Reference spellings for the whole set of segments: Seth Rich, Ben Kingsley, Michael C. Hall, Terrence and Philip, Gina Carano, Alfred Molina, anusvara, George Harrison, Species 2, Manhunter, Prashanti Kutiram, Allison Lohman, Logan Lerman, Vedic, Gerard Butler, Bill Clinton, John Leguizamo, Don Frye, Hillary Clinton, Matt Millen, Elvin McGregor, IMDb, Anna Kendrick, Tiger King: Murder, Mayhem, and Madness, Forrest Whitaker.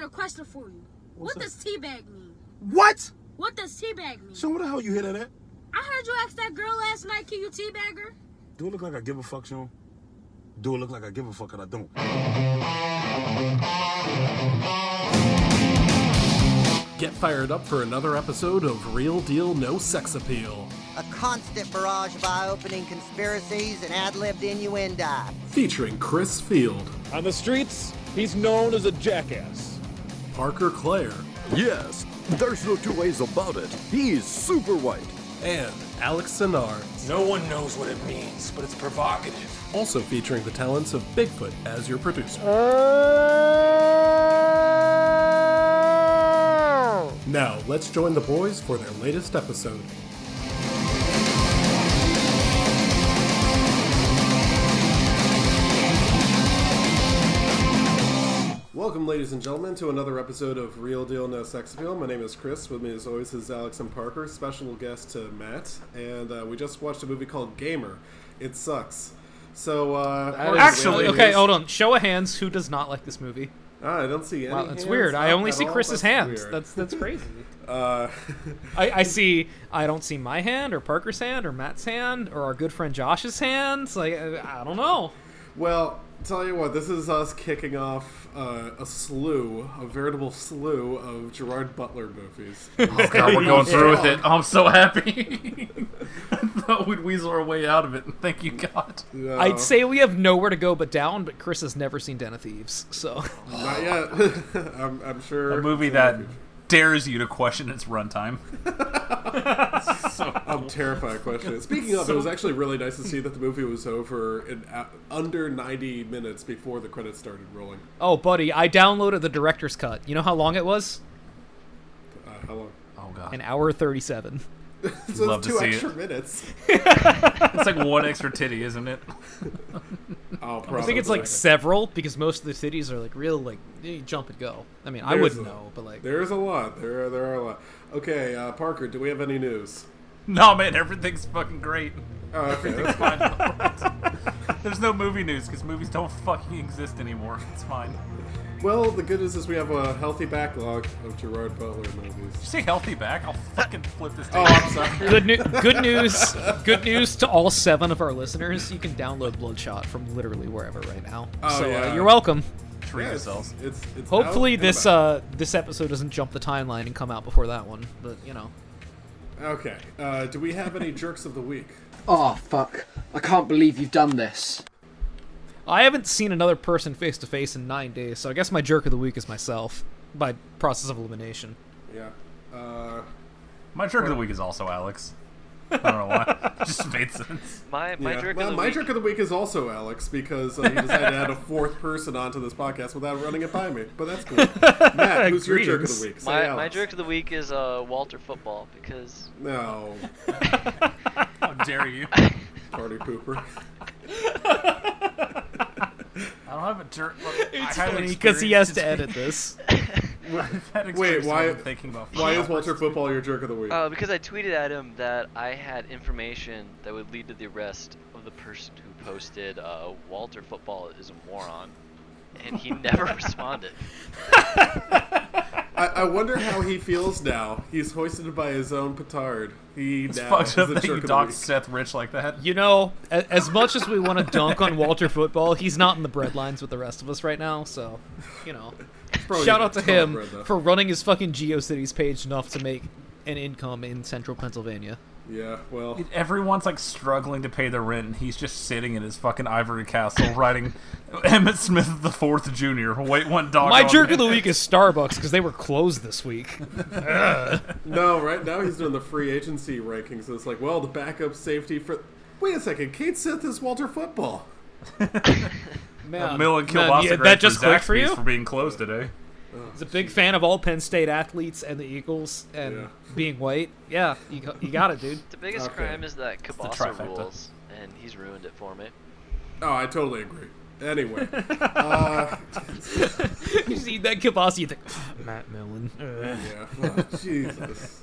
got a question for you. What does teabag mean? What? What does teabag mean? So what the hell you hit at that? I heard you ask that girl last night, can you teabag her? Do it look like I give a fuck, Sean? Do it look like I give a fuck and I don't? Get fired up for another episode of Real Deal No Sex Appeal. A constant barrage of eye-opening conspiracies and ad-libbed innuendo. Featuring Chris Field. On the streets, he's known as a jackass. Parker Clare. Yes, there's no two ways about it. He's super white. And Alex Sinar. No one knows what it means, but it's provocative. Also featuring the talents of Bigfoot as your producer. Now, let's join the boys for their latest episode. Welcome, ladies and gentlemen, to another episode of Real Deal No Sex Appeal. My name is Chris. With me, as always, is Alex and Parker. Special guest to Matt. And we just watched a movie called Gamer. It sucks. So, actually, okay, hold on. Show of hands, who does not like this movie? I don't see any. Wow, that's weird. I only see Chris's hands. That's crazy. I don't see my hand or Parker's hand or Matt's hand or our good friend Josh's hands. Like, I don't know. Well, tell you what, this is us kicking off a veritable slew of Gerard Butler movies. Oh God, we're going through with it. Oh, I'm so happy. I thought we'd weasel our way out of it, and thank you, God. No. I'd say we have nowhere to go but down, but Chris has never seen Den of Thieves, so... Not yet. I'm sure... A movie that dares you to question its runtime. I'm terrified of questioning it. Speaking of, it was actually really nice to see that the movie was over in under 90 minutes before the credits started rolling. Oh, buddy, I downloaded the director's cut. You know how long it was? How long? Oh, God. An hour 37. So love to see it. 2 extra minutes. It's like 1 extra titty, isn't it? Oh, probably. I think it's like several, because most of the titties are like real, like you jump and go. I mean, I wouldn't know, but like there's a lot. There are a lot. Okay, Parker, do we have any news? No, man, everything's fucking great. Okay. Everything's fine. There's no movie news because movies don't fucking exist anymore. It's fine. Well, the good news is we have a healthy backlog of Gerard Butler movies. Did you say healthy back? I'll fucking flip this table. Oh, I'm sorry. Good news to all 7 of our listeners. You can download Bloodshot from literally wherever right now. Oh, so yeah. You're welcome. Treat yourselves. It's hopefully this episode doesn't jump the timeline and come out before that one, but you know. Okay. Do we have any jerks of the week? Oh, fuck. I can't believe you've done this. I haven't seen another person face-to-face in 9 days, so I guess my jerk of the week is myself, by process of elimination. Yeah. My jerk of the week is also Alex. I don't know why. It just made sense. My jerk of the week is also Alex, because he decided to add a 4th person onto this podcast without running it by me, but that's cool. Matt, who's your jerk of the week? My jerk of the week is Walter Football, because... No. How dare you. Party pooper. I don't have a jerk. It's funny because he has to edit this. Wait, why is Walter Football your jerk of the week? Because I tweeted at him that I had information that would lead to the arrest of the person who posted Walter Football is a moron, and he never responded. I wonder how he feels now. He's hoisted by his own petard. It's fucked up that you docked Seth Rich like that. You know, as much as we want to dunk on Walter Football, he's not in the breadlines with the rest of us right now, so, you know. Shout out to him for running his fucking GeoCities page enough to make an income in central Pennsylvania. Yeah, well... Everyone's, like, struggling to pay their rent, and he's just sitting in his fucking ivory castle writing Emmett Smith the 4th Jr. Wait one dog. My jerk of the week is Starbucks, because they were closed this week. No, right now he's doing the free agency rankings, and it's like, well, the backup safety for... Wait a second, Kate Sith is Walter Football. Man, Milan Kilbasa that just clicked for you? For being closed today. He's a big fan of all Penn State athletes and the Eagles and being white. Yeah, you got it, dude. The biggest crime is that Kielbasa rules, and he's ruined it for me. Oh, I totally agree. Anyway. You see that Kielbasa, you think, Matt Millen. Yeah, well, Jesus.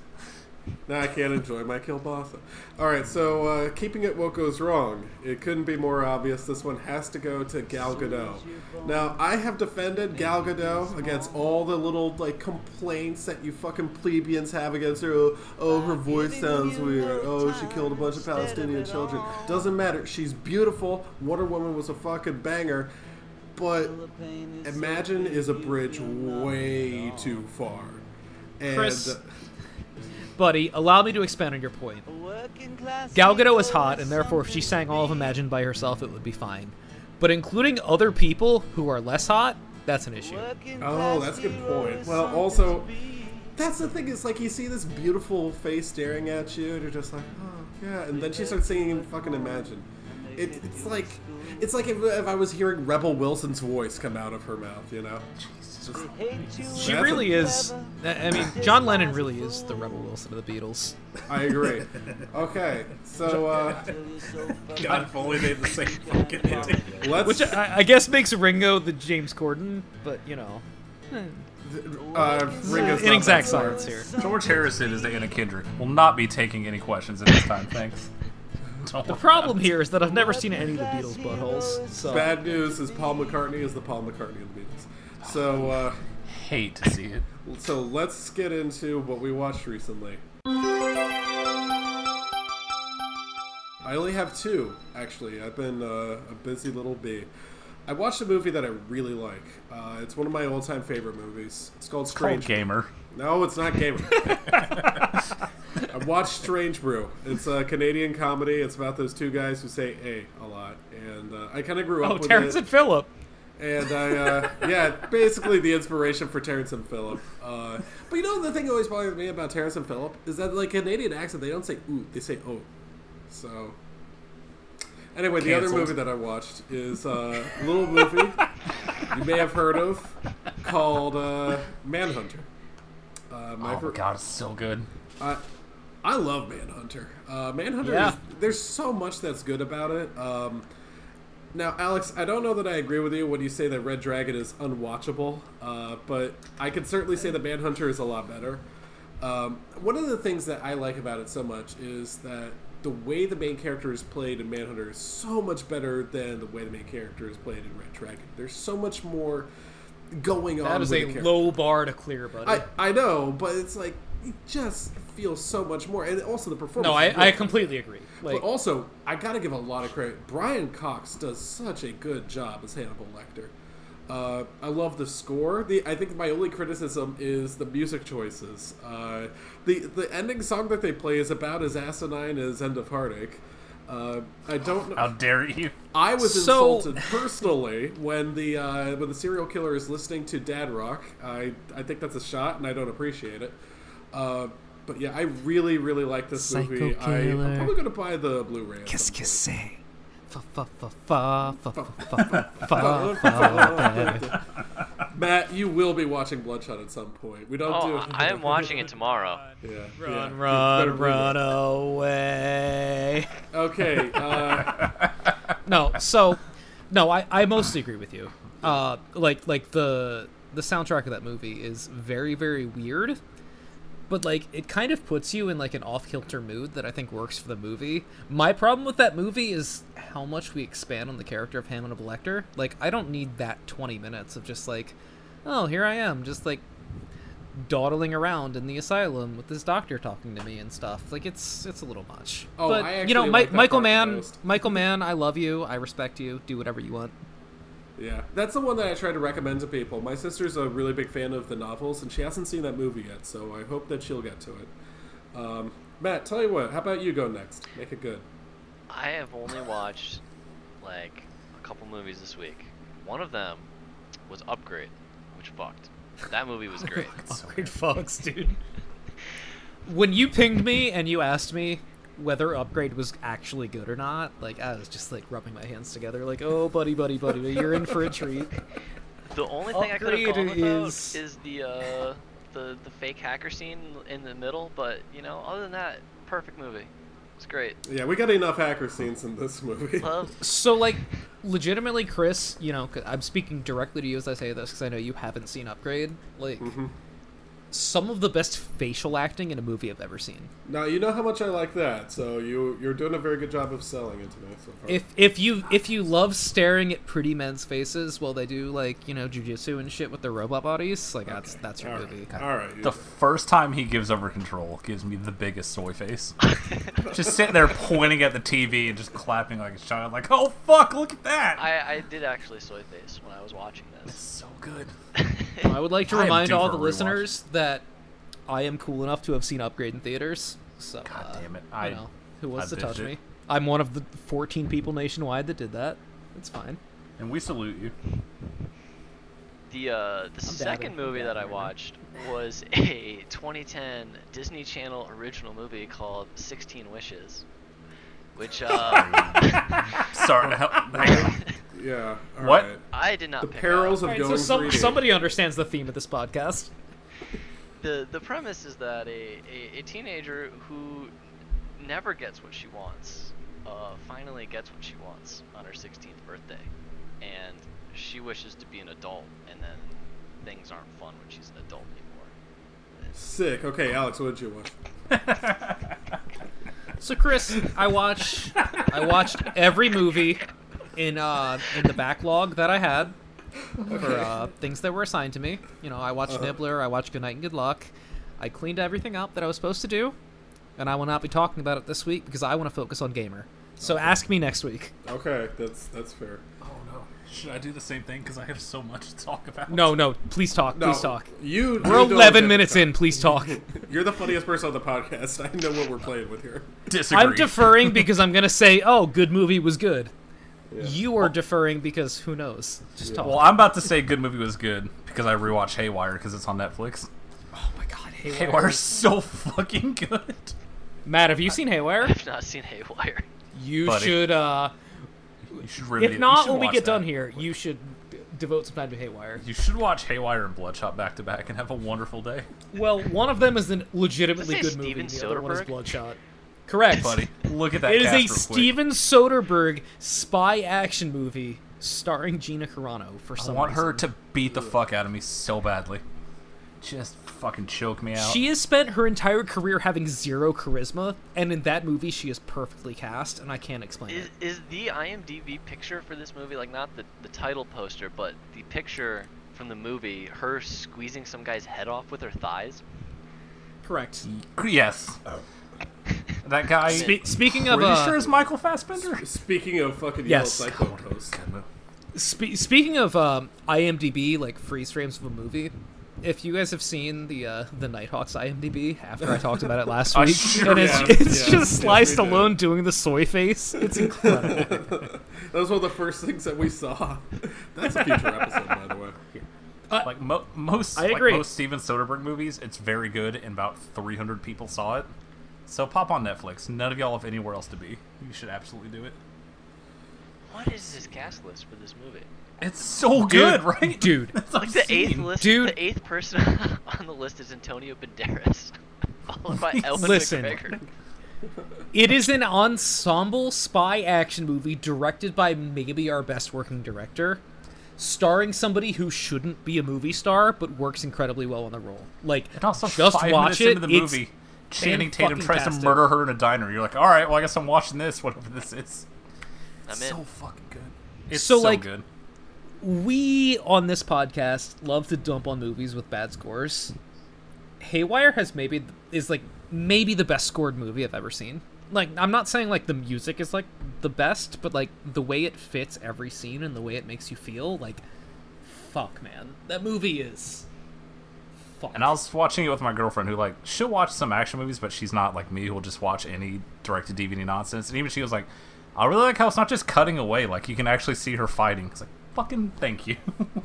Now I can't enjoy my kielbasa. All right, so keeping it what goes wrong. It couldn't be more obvious. This one has to go to Gal Gadot. Now, I have defended Gal Gadot against all the little like complaints that you fucking plebeians have against her. Oh, her voice sounds weird. Oh, she killed a bunch of Palestinian children. Doesn't matter. She's beautiful. Wonder Woman was a fucking banger. But Imagine is a bridge way too far. And Chris, buddy, allow me to expand on your point. Gal Gadot is hot, and therefore if she sang all of Imagine by herself, it would be fine. But including other people who are less hot, that's an issue. Oh, that's a good point. Well, also, that's the thing. It's like you see this beautiful face staring at you, and you're just like, oh, yeah. And then she starts singing fucking Imagine. It's like if I was hearing Rebel Wilson's voice come out of her mouth, you know? She really is. I mean, John Lennon really is the Rebel Wilson of the Beatles. I agree. Okay, so God, if only they had the same fucking ending. Which I guess makes Ringo the James Corden, but you know. Ringo's inexact science here. George Harrison is Anna Kendrick. Will not be taking any questions at this time, thanks. The problem here is that I've never seen any of the Beatles' buttholes. So. Bad news is Paul McCartney is the Paul McCartney of the Beatles. So, hate to see it. So let's get into what we watched recently. I only have two, actually. I've been a busy little bee. I watched a movie that I really like. It's one of my all-time favorite movies. It's called Strange Brew. Gamer. No, it's not Gamer. I watched Strange Brew. It's a Canadian comedy. It's about those two guys who say "a" a lot, and I kind of grew up with it. Oh, Terrence and Philip. And I, yeah, basically the inspiration for Terrence and Philip. But you know the thing that always bothers me about Terrence and Philip is that like Canadian accent, they don't say "ooh," they say "oh." So. Anyway, the other movie that I watched is a little movie you may have heard of called Manhunter. My God, it's so good. I love Manhunter. Manhunter, there's so much that's good about it. Now, Alex, I don't know that I agree with you when you say that Red Dragon is unwatchable, but I can certainly say that Manhunter is a lot better. One of the things that I like about it so much is that the way the main character is played in Manhunter is so much better than the way the main character is played in Red Dragon. There's so much more going on. That is a low bar to clear, buddy. I know, but it's like, it just feels so much more. And also the performance. No, I completely agree. Like, but also, I gotta give a lot of credit. Brian Cox does such a good job as Hannibal Lecter. I love the score. I think my only criticism is the music choices. The ending song that they play is about as asinine as End of Heartache. I don't know. How dare you? I was insulted personally when the serial killer is listening to Dad Rock. I think that's a shot, and I don't appreciate it. But yeah, I really, really like this movie. I'm probably going to buy the Blu-ray. Kiss, kiss, say. Matt, you will be watching Bloodshot at some point. We don't do it. I am watching it tomorrow. Run away. Okay. I mostly agree with you. Like the soundtrack of that movie is very, very weird. But, like, it kind of puts you in, like, an off-kilter mood that I think works for the movie. My problem with that movie is how much we expand on the character of Hannibal Lecter. Like, I don't need that 20 minutes of just, like, oh, here I am, just, like, dawdling around in the asylum with this doctor talking to me and stuff. Like, it's a little much. Oh, but, I you know, like Michael Mann, I love you, I respect you, do whatever you want. Yeah, that's the one that I try to recommend to people. My sister's a really big fan of the novels, and she hasn't seen that movie yet, so I hope that she'll get to it. Matt, tell you what, how about you go next? Make it good. I have only watched, like, a couple movies this week. One of them was Upgrade, which fucked. That movie was great. Upgrade fucks, dude. When you pinged me and you asked me whether Upgrade was actually good or not, like, I was just, like, rubbing my hands together, like, oh, buddy, you're in for a treat. The only thing Upgrade I could have called is the fake hacker scene in the middle, but, you know, other than that, perfect movie. It's great. Yeah, we got enough hacker scenes in this movie. So, like, legitimately, Chris, you know, I'm speaking directly to you as I say this, because I know you haven't seen Upgrade, like... Mm-hmm. some of the best facial acting in a movie I've ever seen. Now, you know how much I like that, so you're doing a very good job of selling it today so far. If you love staring at pretty men's faces while they do, like, you know, jujitsu and shit with their robot bodies, like, okay, that's your movie. Right. All right. The first time he gives over control gives me the biggest soy face. Just sitting there pointing at the TV and just clapping like a child, like, oh fuck, look at that! I did actually soy face when I was watching this. It's so good. I would like to remind all the listeners that I am cool enough to have seen Upgrade in theaters. So, God damn it. I know. Who wants to touch me? I'm one of the 14 people nationwide that did that. It's fine. And we salute you. The second movie that I watched was a 2010 Disney Channel original movie called 16 Wishes. Which, sorry. Yeah. All what? Right. I did not. The pick perils up. Of going. Right, so somebody understands the theme of this podcast. The premise is that a teenager who never gets what she wants, finally gets what she wants on her 16th birthday, and she wishes to be an adult, and then things aren't fun when she's an adult anymore. Sick. Okay, Alex, what did you watch? So, Chris, I watched every movie in the backlog that I had for things that were assigned to me. You know, I watched Nibbler, I watched Goodnight and Good Luck. I cleaned everything up that I was supposed to do, and I will not be talking about it this week because I want to focus on Gamer. So ask me next week. Okay, that's fair. Oh no, should I do the same thing because I have so much to talk about? No, please talk, please talk. We're 11 minutes in, please talk. You're the funniest person on the podcast. I know what we're playing with here. Disagree. I'm deferring because I'm going to say, oh, good movie was good. Yeah. You are deferring because who knows? Just talk. Well, I'm about to say good movie was good because I rewatched Haywire because it's on Netflix. Oh my god, Haywire is so fucking good. Matt, have you seen Haywire? I've not seen Haywire. You should review. If not, when we get done here, you should devote some time to Haywire. You should watch Haywire and Bloodshot back to back and have a wonderful day. Well, one of them is a legitimately good movie. Steven Soderbergh? The other one is Bloodshot. Correct. Buddy, look at that. It is a Steven Soderbergh spy action movie starring Gina Carano for some reason. I want her to beat the fuck out of me so badly. Just fucking choke me out. She has spent her entire career having zero charisma, and in that movie she is perfectly cast, and I can't explain it. Is the IMDb picture for this movie, like not the title poster, but the picture from the movie, her squeezing some guy's head off with her thighs? Correct. Yes. Oh. That guy. Speaking of, pretty sure is Michael Fassbender. Speaking of fucking Psycho host. Speaking of IMDb, like freeze frames of a movie. If you guys have seen the Nighthawks IMDb after I talked about it last week, sure and it's just sliced alone doing the soy face. It's incredible. That was one of the first things that we saw. That's a future episode, by the way. Like most Steven Soderbergh movies, it's very good, and about 300 people saw it. So pop on Netflix. None of y'all have anywhere else to be. You should absolutely do it. What is this cast list for this movie? It's so good, right? Dude. It's like the eighth list. Dude. The eighth person on the list is Antonio Banderas, followed by Elvin McGregor. It is an ensemble spy action movie directed by maybe our best working director, starring somebody who shouldn't be a movie star but works incredibly well on the role. Like, and also just 5 minutes into the movie, Channing Tatum tries to murder her in a diner. You're like, all right, well, I guess I'm watching this, whatever this is. It's so fucking good. It's so, like, good. We, on this podcast, love to dump on movies with bad scores. Haywire is maybe the best scored movie I've ever seen. Like, I'm not saying, like, the music is, like, the best, but, like, the way it fits every scene and the way it makes you feel, like, fuck, man. That movie is... Fuck. And I was watching it with my girlfriend, who, like, she'll watch some action movies, but she's not like me, who'll just watch any direct-to-DVD nonsense. And even she was like, I really like how it's not just cutting away, like, you can actually see her fighting. It's like, fucking thank you.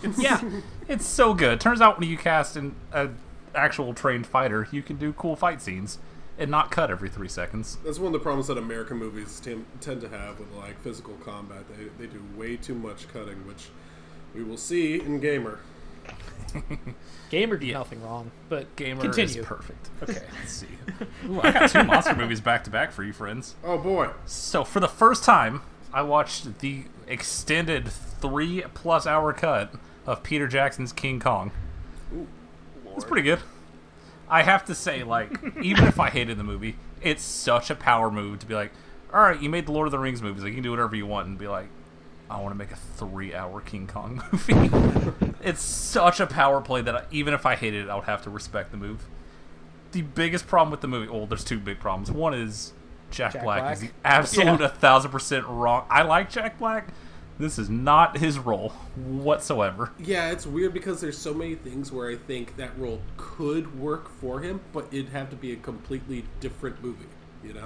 It's so good. Turns out when you cast an actual trained fighter, you can do cool fight scenes and not cut every 3 seconds. That's one of the problems that American movies tend to have with, like, physical combat. They do way too much cutting, which we will see in Gamer. Gamer did nothing wrong, but Gamer is perfect. Okay, let's see. Ooh, I got two monster movies back to back for you, friends. Oh boy! So for the first time, I watched the extended 3+ hour cut of Peter Jackson's King Kong. Ooh, it's pretty good. I have to say, like, even if I hated the movie, it's such a power move to be like, all right, you made the Lord of the Rings movies, like, you can do whatever you want, and be like, I want to make a 3-hour King Kong movie. It's such a power play that even if I hated it, I would have to respect the move. The biggest problem with the movie, well, there's two big problems. One is Jack Black is the absolute 1,000% wrong. I like Jack Black. This is not his role whatsoever. Yeah, it's weird because there's so many things where I think that role could work for him, but it'd have to be a completely different movie, you know?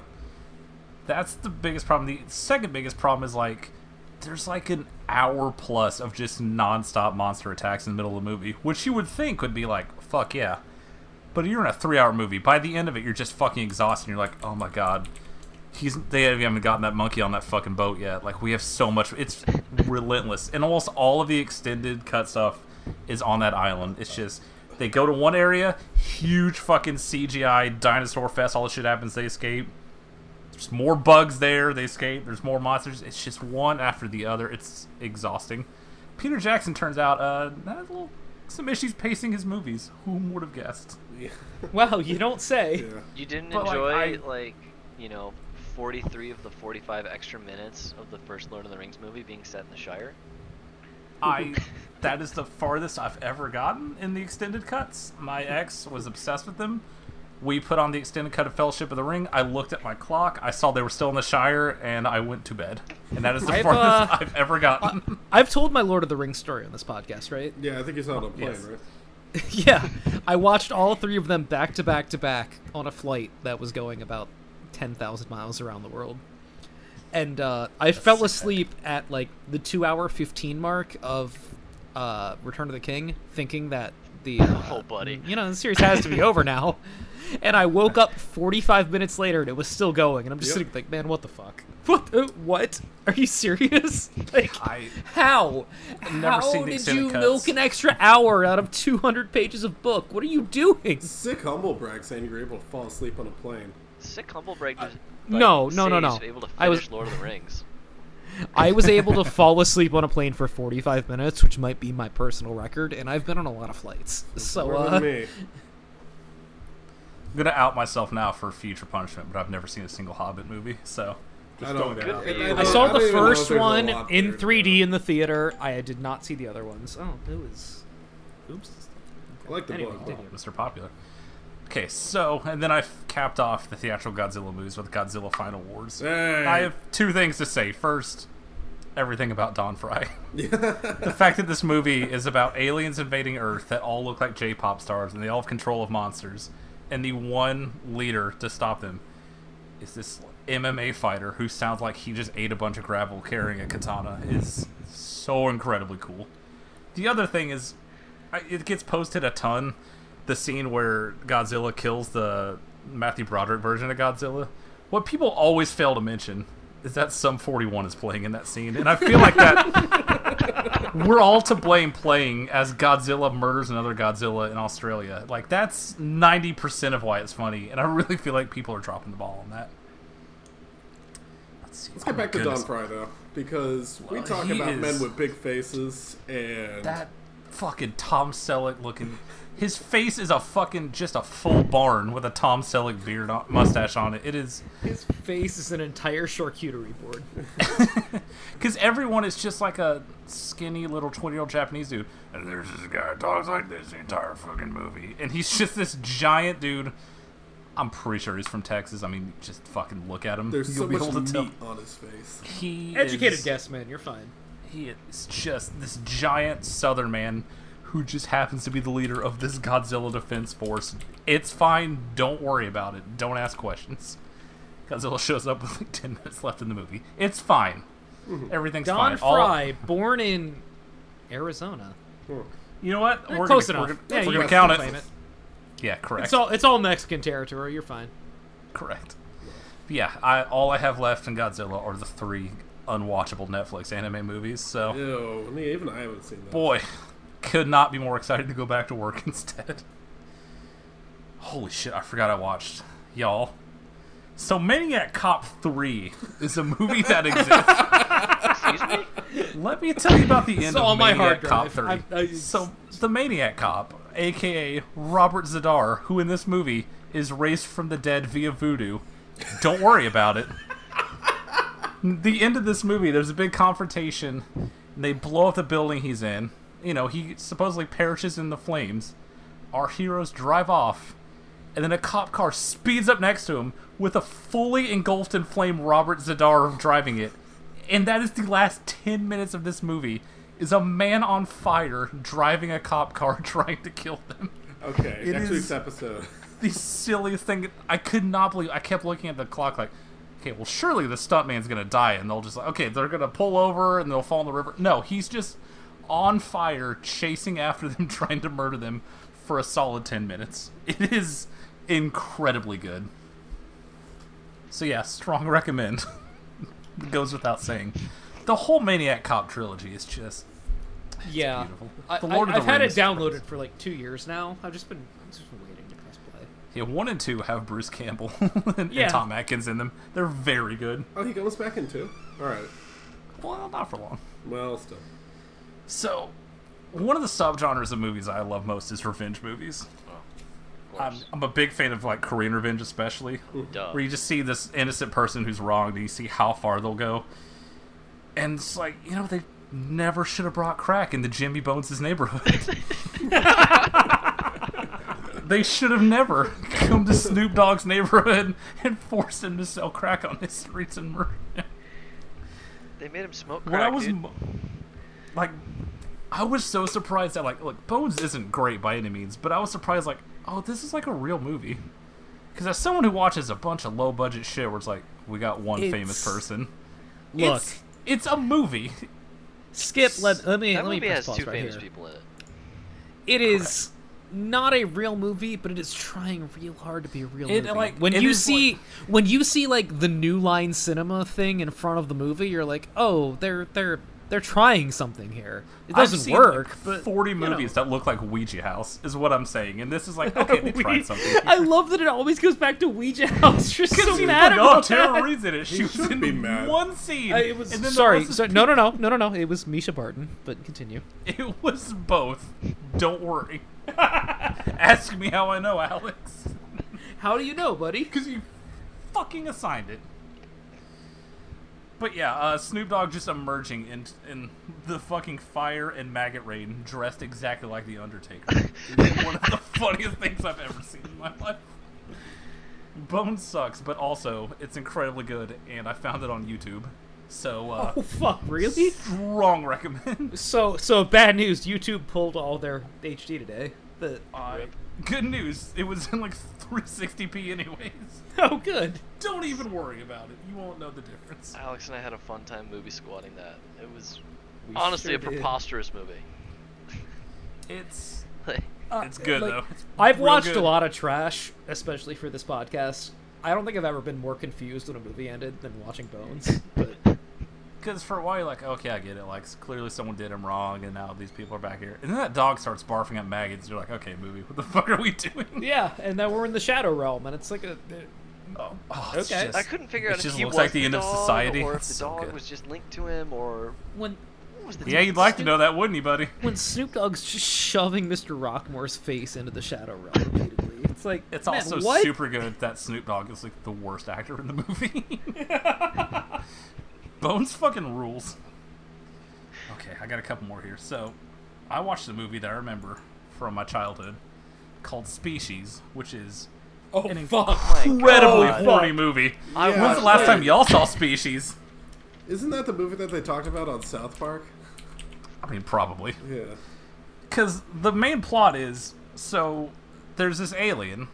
That's the biggest problem. The second biggest problem is, like, there's like an hour plus of just nonstop monster attacks in the middle of the movie, which you would think would be like, fuck yeah. But you're in a 3-hour movie. By the end of it, you're just fucking exhausted. And you're like, oh my god. They haven't gotten that monkey on that fucking boat yet. Like, we have so much. It's relentless. And almost all of the extended cut stuff is on that island. It's just, they go to one area, huge fucking CGI dinosaur fest. All this shit happens. They escape. There's more bugs there. They escape. There's more monsters. It's just one after the other. It's exhausting. Peter Jackson, turns out, had a little, some issues pacing his movies. Whom would have guessed? Yeah. Wow, you don't say. Yeah. You didn't enjoy, like, you know, 43 of the 45 extra minutes of the first Lord of the Rings movie being set in the Shire? That is the farthest I've ever gotten in the extended cuts. My ex was obsessed with them. We put on the extended cut of Fellowship of the Ring. I looked at my clock. I saw they were still in the Shire, and I went to bed. And that is the farthest I've ever gotten. I've told my Lord of the Rings story on this podcast, right? Yeah, I think it's on a plane, right? Yeah. I watched all three of them back to back to back on a flight that was going about 10,000 miles around the world. And I fell asleep at, like, the 2:15 mark of Return of the King, thinking that the the series has to be over now. And I woke up 45 minutes later and it was still going, and I'm just sitting like, man, what the fuck? What? Are you serious? Like, how? How did you milk an extra hour out of 200 pages of book? What are you doing? Sick humblebrag saying you were able to fall asleep on a plane. Sick humblebrag. No. Able to finish Lord of the Rings. I was able to fall asleep on a plane for 45 minutes, which might be my personal record, and I've been on a lot of flights. So, I'm gonna out myself now for future punishment, but I've never seen a single Hobbit movie, so I saw the first one in 3D in the theater. I did not see the other ones. Oh, it was. Oops. I like the book, Mr. Popular. Okay, so, and then I've capped off the theatrical Godzilla movies with Godzilla Final Wars. Hey. I have two things to say. First, everything about Don Frye. The fact that this movie is about aliens invading Earth that all look like J-pop stars and they all have control of monsters, and the one leader to stop them is this MMA fighter who sounds like he just ate a bunch of gravel carrying a katana, is so incredibly cool. The other thing is, it gets posted a ton, the scene where Godzilla kills the Matthew Broderick version of Godzilla. What people always fail to mention is that Sum 41 is playing in that scene, and I feel like that we're all to blame playing as Godzilla murders another Godzilla in Australia. Like, that's 90% of why it's funny, and I really feel like people are dropping the ball on that. Let's get back to Don Frye, though, because we talk about men with big faces, and that fucking Tom Selleck looking... His face is a fucking, just a full barn with a Tom Selleck beard mustache on it. It is. His face is an entire charcuterie board. Because everyone is just like a skinny little 20-year-old Japanese dude. And there's this guy who talks like this the entire fucking movie. And he's just this giant dude. I'm pretty sure he's from Texas. I mean, just fucking look at him. There's so much meat on his face. Educated guess, man. You're fine. He is just this giant southern man who just happens to be the leader of this Godzilla Defense Force. It's fine. Don't worry about it. Don't ask questions. Godzilla shows up with like 10 minutes left in the movie. It's fine. Everything's fine. Don Frye, born in Arizona. You know what? We're close enough. We're going to count it. Yeah, correct. It's all Mexican territory. You're fine. Correct. Yeah, all I have left in Godzilla are the 3 unwatchable Netflix anime movies. So, ew, even I haven't seen that. Boy. Could not be more excited to go back to work instead. Holy shit, I forgot I watched. Y'all. So Maniac Cop 3 is a movie that exists. Excuse me? Let me tell you about the end of Maniac Cop 3. The Maniac Cop, aka Robert Zadar, who in this movie is raised from the dead via voodoo. Don't worry about it. The end of this movie, there's a big confrontation, and they blow up the building he's in. You know, he supposedly perishes in the flames. Our heroes drive off, and then a cop car speeds up next to him with a fully engulfed in flame Robert Zadar driving it. And that is the last 10 minutes of this movie, is a man on fire driving a cop car trying to kill them. Okay, it next week's episode. The silliest thing. I could not believe. I kept looking at the clock like, okay, well, surely the stuntman's going to die, and they'll just, like, okay, they're going to pull over, and they'll fall in the river. No, he's just on fire, chasing after them, trying to murder them for a solid 10 minutes. It is incredibly good. So yeah, strong recommend. It goes without saying. The whole Maniac Cop trilogy is just... yeah. Beautiful. I've had it downloaded for like 2 years now. I've just been waiting to press play. Yeah, 1 and 2 have Bruce Campbell and Tom Atkins in them. They're very good. Oh, he goes back in 2? Alright. Well, not for long. Well, still. So, one of the subgenres of movies I love most is revenge movies. Oh, I'm a big fan of like Korean revenge, especially. Duh. Where you just see this innocent person who's wronged and you see how far they'll go. And it's like, you know, they never should have brought crack into Jimmy Bones' neighborhood. They should have never come to Snoop Dogg's neighborhood and forced him to sell crack on his streets and murder him. They made him smoke crack. I was so surprised at, like, look, Bones isn't great by any means, but I was surprised, like, oh, this is like a real movie. Because as someone who watches a bunch of low-budget shit where it's like, we got famous person. Look. It's a movie. Skip, let me press pause right here. That movie has 2 famous people in it. It is not a real movie, but it is trying real hard to be a real movie. Like, when you see like the New Line Cinema thing in front of the movie, you're like, oh, they're trying something here. It doesn't work. Like, but 40 movies that look like Ouija House is what I'm saying, and this is like, okay, they tried something here. I love that it always goes back to Ouija House. You're so mad about that. Tara Reid's in it. She was in one scene. No. It was Misha Barton. But continue. It was both. Don't worry. Ask me how I know, Alex. How do you know, buddy? Because you fucking assigned it. But yeah, Snoop Dogg just emerging in the fucking fire and maggot rain, dressed exactly like The Undertaker. One of the funniest things I've ever seen in my life. Bones sucks, but also, it's incredibly good, and I found it on YouTube. So, oh, fuck, really? Strong recommend. So bad news, YouTube pulled all their HD today. Good news, it was in like 360p anyways. Oh, good. Don't even worry about it. You won't know the difference. Alex and I had a fun time movie squatting that. It was honestly a preposterous movie. It's good, like, though. I've watched a lot of trash, especially for this podcast. I don't think I've ever been more confused when a movie ended than watching Bones. Because for a while you're like, okay, I get it. Like, clearly someone did him wrong, and now these people are back here. And then that dog starts barfing at maggots. You're like, okay, movie, what the fuck are we doing? Yeah, and then we're in the shadow realm, and it's like a... okay. I couldn't figure out if he was like the end of society, or if the dog was just linked to him, or... Yeah, you'd like to know that, wouldn't you, buddy? When Snoop Dogg's just shoving Mr. Rockmore's face into the shadow realm repeatedly. It's like, it's also super good that Snoop Dogg is like the worst actor in the movie. Bones fucking rules. Okay, I got a couple more here. So, I watched a movie that I remember from my childhood called Species, which is an incredibly funny movie. Yeah. When's the last time y'all saw Species? Isn't that the movie that they talked about on South Park? I mean, probably. Yeah. Because the main plot is, so, there's this alien...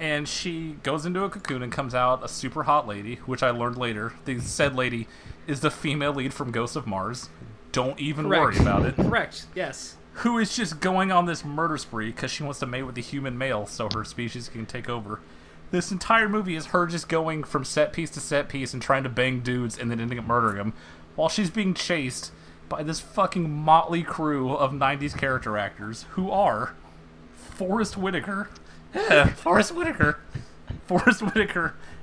and she goes into a cocoon and comes out a super hot lady, which I learned later. The said lady is the female lead from Ghosts of Mars. Don't even worry about it. Correct, yes. Who is just going on this murder spree because she wants to mate with the human male so her species can take over. This entire movie is her just going from set piece to set piece and trying to bang dudes and then ending up murdering them while she's being chased by this fucking motley crew of 90s character actors who are Forrest Whitaker... yeah, Forrest Whitaker,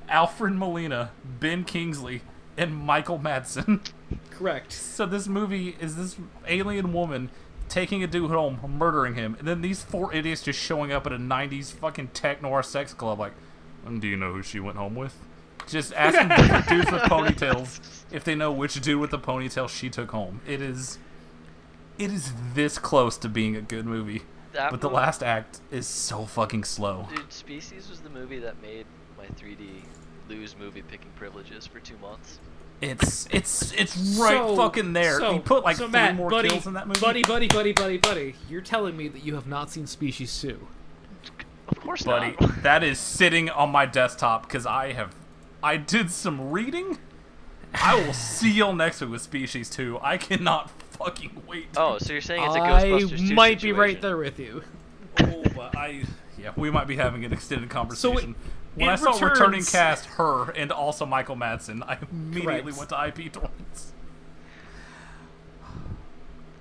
Alfred Molina, Ben Kingsley, and Michael Madsen. Correct. So this movie is this alien woman taking a dude home, murdering him, and then these four idiots just showing up at a 90s fucking tech-noir sex club like, do you know who she went home with? Just asking different dudes with ponytails if they know which dude with the ponytail she took home. It is this close to being a good movie. But the last act is so fucking slow. Dude, Species was the movie that made my 3D lose movie picking privileges for 2 months. It's right fucking there. So, you put like three more kills in that movie. Buddy, you're telling me that you have not seen Species 2. Of course not. Buddy, that is sitting on my desktop because I did some reading. I will see y'all next week with Species 2. I cannot fucking wait. Oh, so you're saying it's a Ghostbusters 2 situation. I might be right there with you. Oh, but yeah, we might be having an extended conversation. So when I saw returning cast, her, and also Michael Madsen, I immediately went to IP Torrance.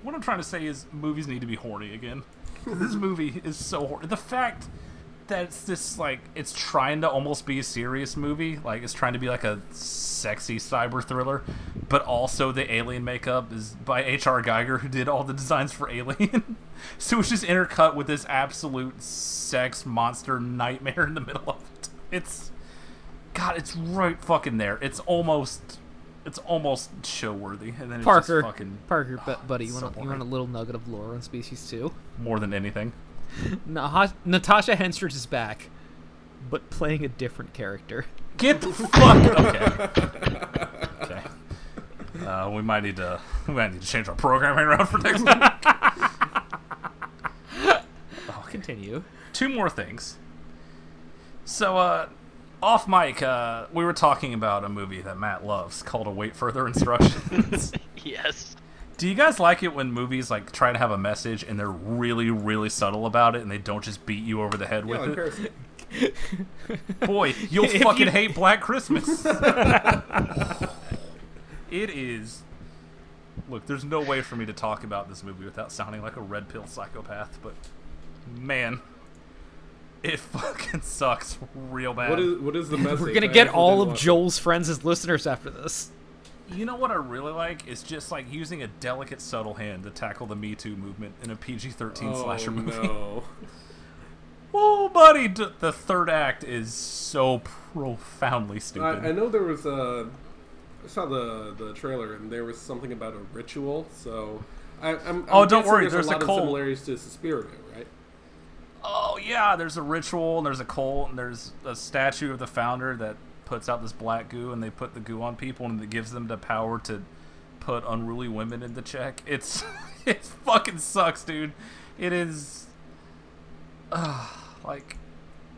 What I'm trying to say is movies need to be horny again. This movie is so horny. The fact that it's this, like, it's trying to almost be a serious movie, like, it's trying to be like a sexy cyber thriller, but also the alien makeup is by H.R. Geiger, who did all the designs for Alien. So it's just intercut with this absolute sex monster nightmare in the middle of it. It's, God, it's right fucking there. It's almost show-worthy. And then it's just fucking... Parker, buddy, you want a little nugget of lore on Species 2? More than anything. Natasha Henstridge is back, but playing a different character. Get the fuck... Okay. Okay. We might need to change our programming around for next week. Okay. Continue. Two more things. So, off mic, we were talking about a movie that Matt loves called Await Further Instructions. Yes. Do you guys like it when movies, like, try to have a message and they're really, really subtle about it and they don't just beat you over the head with it? Boy, you'll fucking hate Black Christmas. It is... Look, there's no way for me to talk about this movie without sounding like a red pill psychopath, but, man... It fucking sucks real bad. What is the message? We're gonna get all of Joel's friends as listeners after this. You know what I really like is just like using a delicate, subtle hand to tackle the Me Too movement in a PG-13 slasher movie. No. Oh, buddy, the third act is so profoundly stupid. I know there was I saw the trailer and there was something about a ritual. So I'm don't worry. There's a lot of similarities to Suspiria, right? Oh, yeah, there's a ritual, and there's a cult, and there's a statue of the founder that puts out this black goo, and they put the goo on people, and it gives them the power to put unruly women into check. It fucking sucks, dude. It is... like,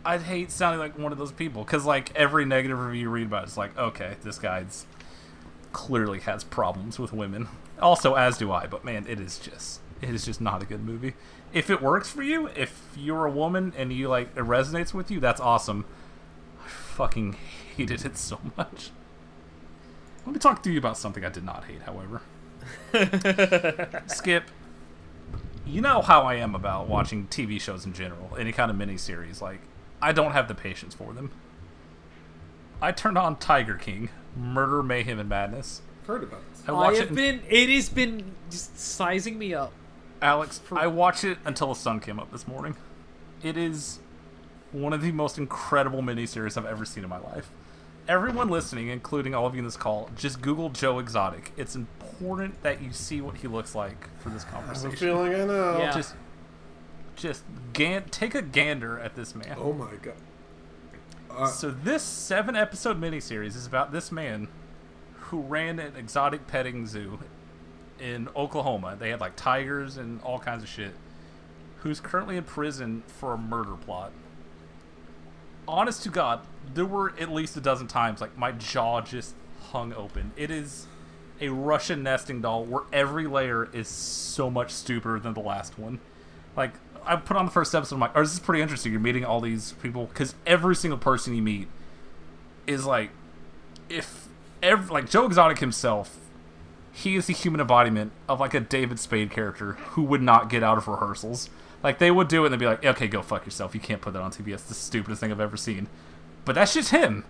I'd hate sounding like one of those people, because, like, every negative review you read about it's like, okay, this guy's clearly has problems with women. Also, as do I, but, man, it is just not a good movie. If it works for you, if you're a woman and you like it resonates with you, that's awesome. I fucking hated it so much. Let me talk to you about something I did not hate, however. Skip, you know how I am about watching TV shows in general, any kind of miniseries. Like, I don't have the patience for them. I turned on Tiger King, Murder, Mayhem, and Madness. Heard about it. It has been just sizing me up. Alex, I watched it until the sun came up this morning. It is one of the most incredible miniseries I've ever seen in my life. Everyone listening, including all of you in this call, just Google Joe Exotic. It's important that you see what he looks like for this conversation. I have a feeling I know. Yeah. Just take a gander at this man. Oh my god. So this 7-episode miniseries is about this man who ran an exotic petting zoo in Oklahoma. They had like tigers and all kinds of shit, who's currently in prison for a murder plot. Honest to God, there were at least a dozen times like my jaw just hung open. It is a Russian nesting doll where every layer is so much stupider than the last one. Like, I put on the first episode, I'm like, oh, this is pretty interesting. You're meeting all these people, because every single person you meet is like, Joe Exotic himself, he is the human embodiment of, like, a David Spade character who would not get out of rehearsals. Like, they would do it and they'd be like, okay, go fuck yourself. You can't put that on TV. That's the stupidest thing I've ever seen. But that's just him.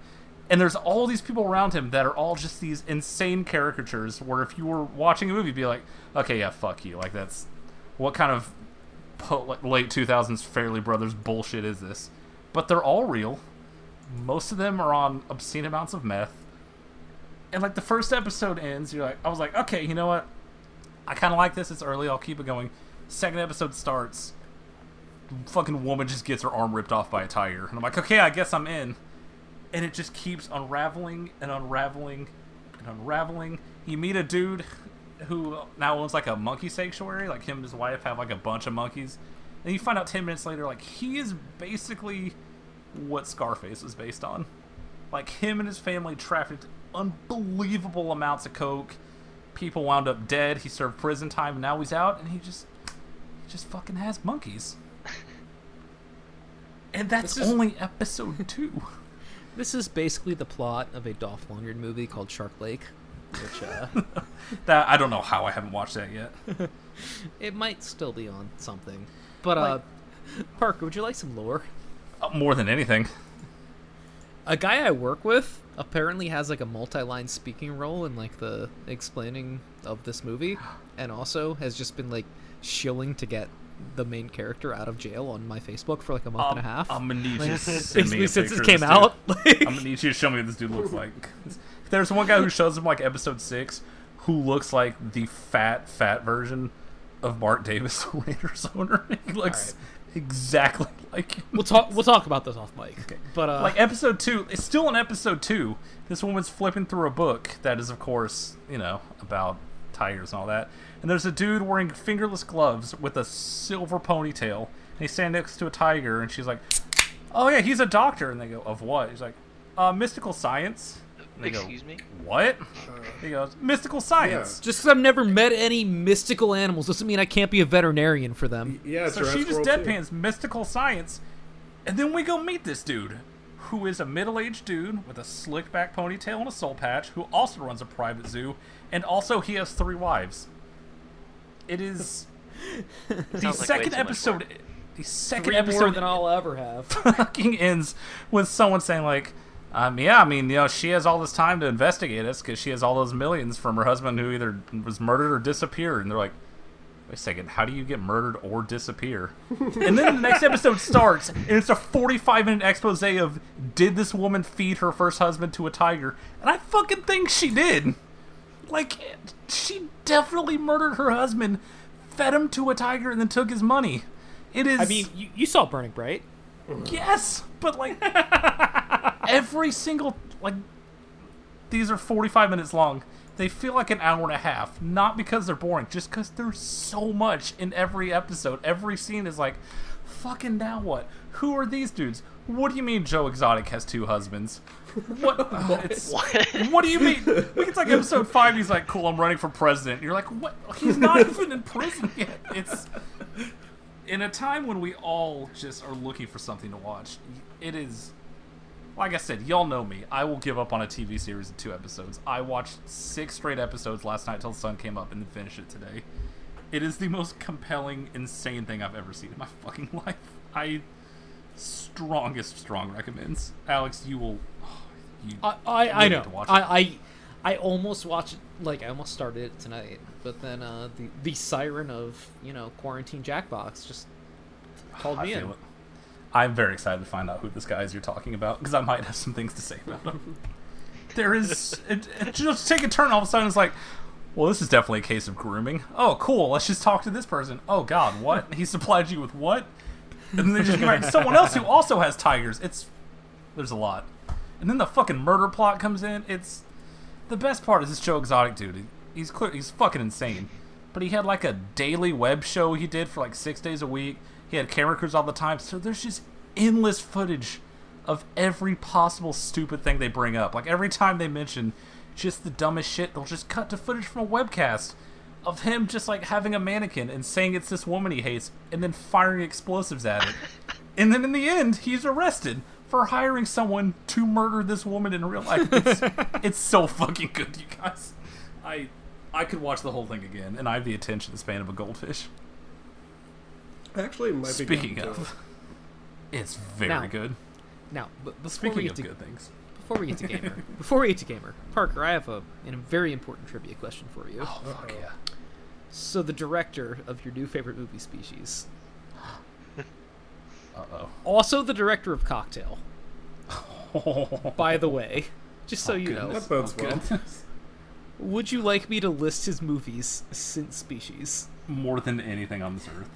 And there's all these people around him that are all just these insane caricatures where if you were watching a movie, you'd be like, okay, yeah, fuck you. Like, that's what kind of late 2000s Fairly Brothers bullshit is this? But they're all real. Most of them are on obscene amounts of meth. And, like, the first episode ends, you're like, I was like, okay, you know what? I kind of like this. It's early. I'll keep it going. Second episode starts. Fucking woman just gets her arm ripped off by a tiger. And I'm like, okay, I guess I'm in. And it just keeps unraveling and unraveling and unraveling. You meet a dude who now owns, like, a monkey sanctuary. Like, him and his wife have, like, a bunch of monkeys. And you find out 10 minutes later, like, he is basically what Scarface was based on. Like, him and his family trafficked unbelievable amounts of coke. People wound up dead. He served prison time, and now he's out, and he just fucking has monkeys. And that's only episode 2. This is basically the plot of a Dolph Lundgren movie called Shark Lake. Which, that I don't know how I haven't watched that yet. It might still be on something. But, Parker, would you like some lore? More than anything. A guy I work with apparently has, like, a multi-line speaking role in, like, the explaining of this movie, and also has just been, like, shilling to get the main character out of jail on my Facebook for, like, a month and a half. I'm gonna need you to send me a picture since it came out. I'm gonna need you to show me what this dude looks like. There's one guy who shows him, like, episode 6, who looks like the fat version of Mark Davis, the Raiders owner. He looks exactly like him. We'll talk about this off mic. Okay. But like, episode 2, it's still in episode 2. This woman's flipping through a book that is, of course, you know, about tigers and all that. And there's a dude wearing fingerless gloves with a silver ponytail. And he's standing next to a tiger, and she's like, "Oh yeah, he's a doctor." And they go, "Of what?" He's like, "Mystical science." And they Excuse me? What? He goes, "Mystical science." Yeah. Just because I've never met any mystical animals doesn't mean I can't be a veterinarian for them. Yeah. So she just deadpans mystical science, and then we go meet this dude, who is a middle-aged dude with a slick back ponytail and a soul patch, who also runs a private zoo, and also he has 3 wives. It is the second episode. The second episode more than I'll ever have. Fucking ends with someone saying, like, yeah, I mean, you know, she has all this time to investigate us because she has all those millions from her husband who either was murdered or disappeared. And they're like, wait a second, how do you get murdered or disappear? And then the next episode starts, and it's a 45-minute expose of, did this woman feed her first husband to a tiger? And I fucking think she did. Like, she definitely murdered her husband, fed him to a tiger, and then took his money. It is... I mean, you saw Burning Bright. Yes, but, like... Every single, like, these are 45 minutes long. They feel like an hour and a half. Not because they're boring, just because there's so much in every episode. Every scene is like, fucking now what? Who are these dudes? What do you mean Joe Exotic has 2 husbands? What do you mean? It's like episode 5, he's like, cool, I'm running for president. And you're like, what? He's not even in prison yet. It's... In a time when we all just are looking for something to watch, it is... Like I said, y'all know me. I will give up on a TV series in 2 episodes. I watched 6 straight episodes last night till the sun came up and then finished it today. It is the most compelling, insane thing I've ever seen in my fucking life. I strong recommends. Alex, you will... I know. I almost watched... Like, I almost started it tonight. But then the siren of, you know, Quarantine Jackbox just called me in. I'm very excited to find out who this guy is you're talking about, because I might have some things to say about him. There is... It just take a turn, all of a sudden it's like, well, this is definitely a case of grooming. Oh, cool, let's just talk to this person. Oh, God, what? He supplied you with what? And then they just go back to someone else who also has tigers. It's... There's a lot. And then the fucking murder plot comes in. It's... The best part is this Joe Exotic dude. He's clear. He's fucking insane. But he had, like, a daily web show he did for, like, 6 days a week. He had camera crews all the time, so there's just endless footage of every possible stupid thing they bring up. Like, every time they mention just the dumbest shit, they'll just cut to footage from a webcast of him just, like, having a mannequin and saying it's this woman he hates and then firing explosives at it. And then in the end, he's arrested for hiring someone to murder this woman in real life. It's so fucking good, you guys. I could watch the whole thing again, and I have the attention span of a goldfish. Actually, it might speaking be of, it's very now, good. Now, but speaking we get of to, good things, before we get to gamer, Parker, I have a very important trivia question for you. Oh, fuck yeah! So the director of your new favorite movie, Species. Uh-oh. Also the director of Cocktail. By the way. Just so you know. That bodes well. Would you like me to list his movies since Species? More than anything on this earth.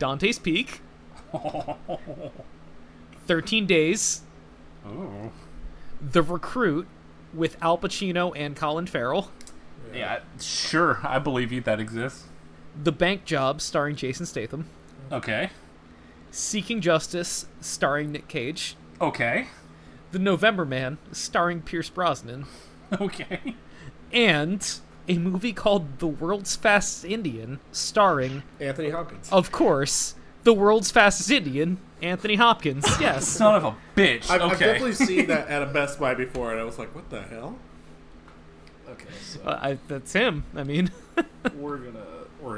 Dante's Peak. 13 Days. Oh. The Recruit with Al Pacino and Colin Farrell. Yeah, sure. I believe you. That exists. The Bank Job starring Jason Statham. Okay. Seeking Justice starring Nick Cage. Okay. The November Man starring Pierce Brosnan. Okay. And a movie called The World's Fastest Indian starring... Anthony Hopkins. Of course, The World's Fastest Indian, Anthony Hopkins. Yes. Son of a bitch. I've definitely seen that at a Best Buy before, and I was like, what the hell? Okay, so... that's him, I mean. We're gonna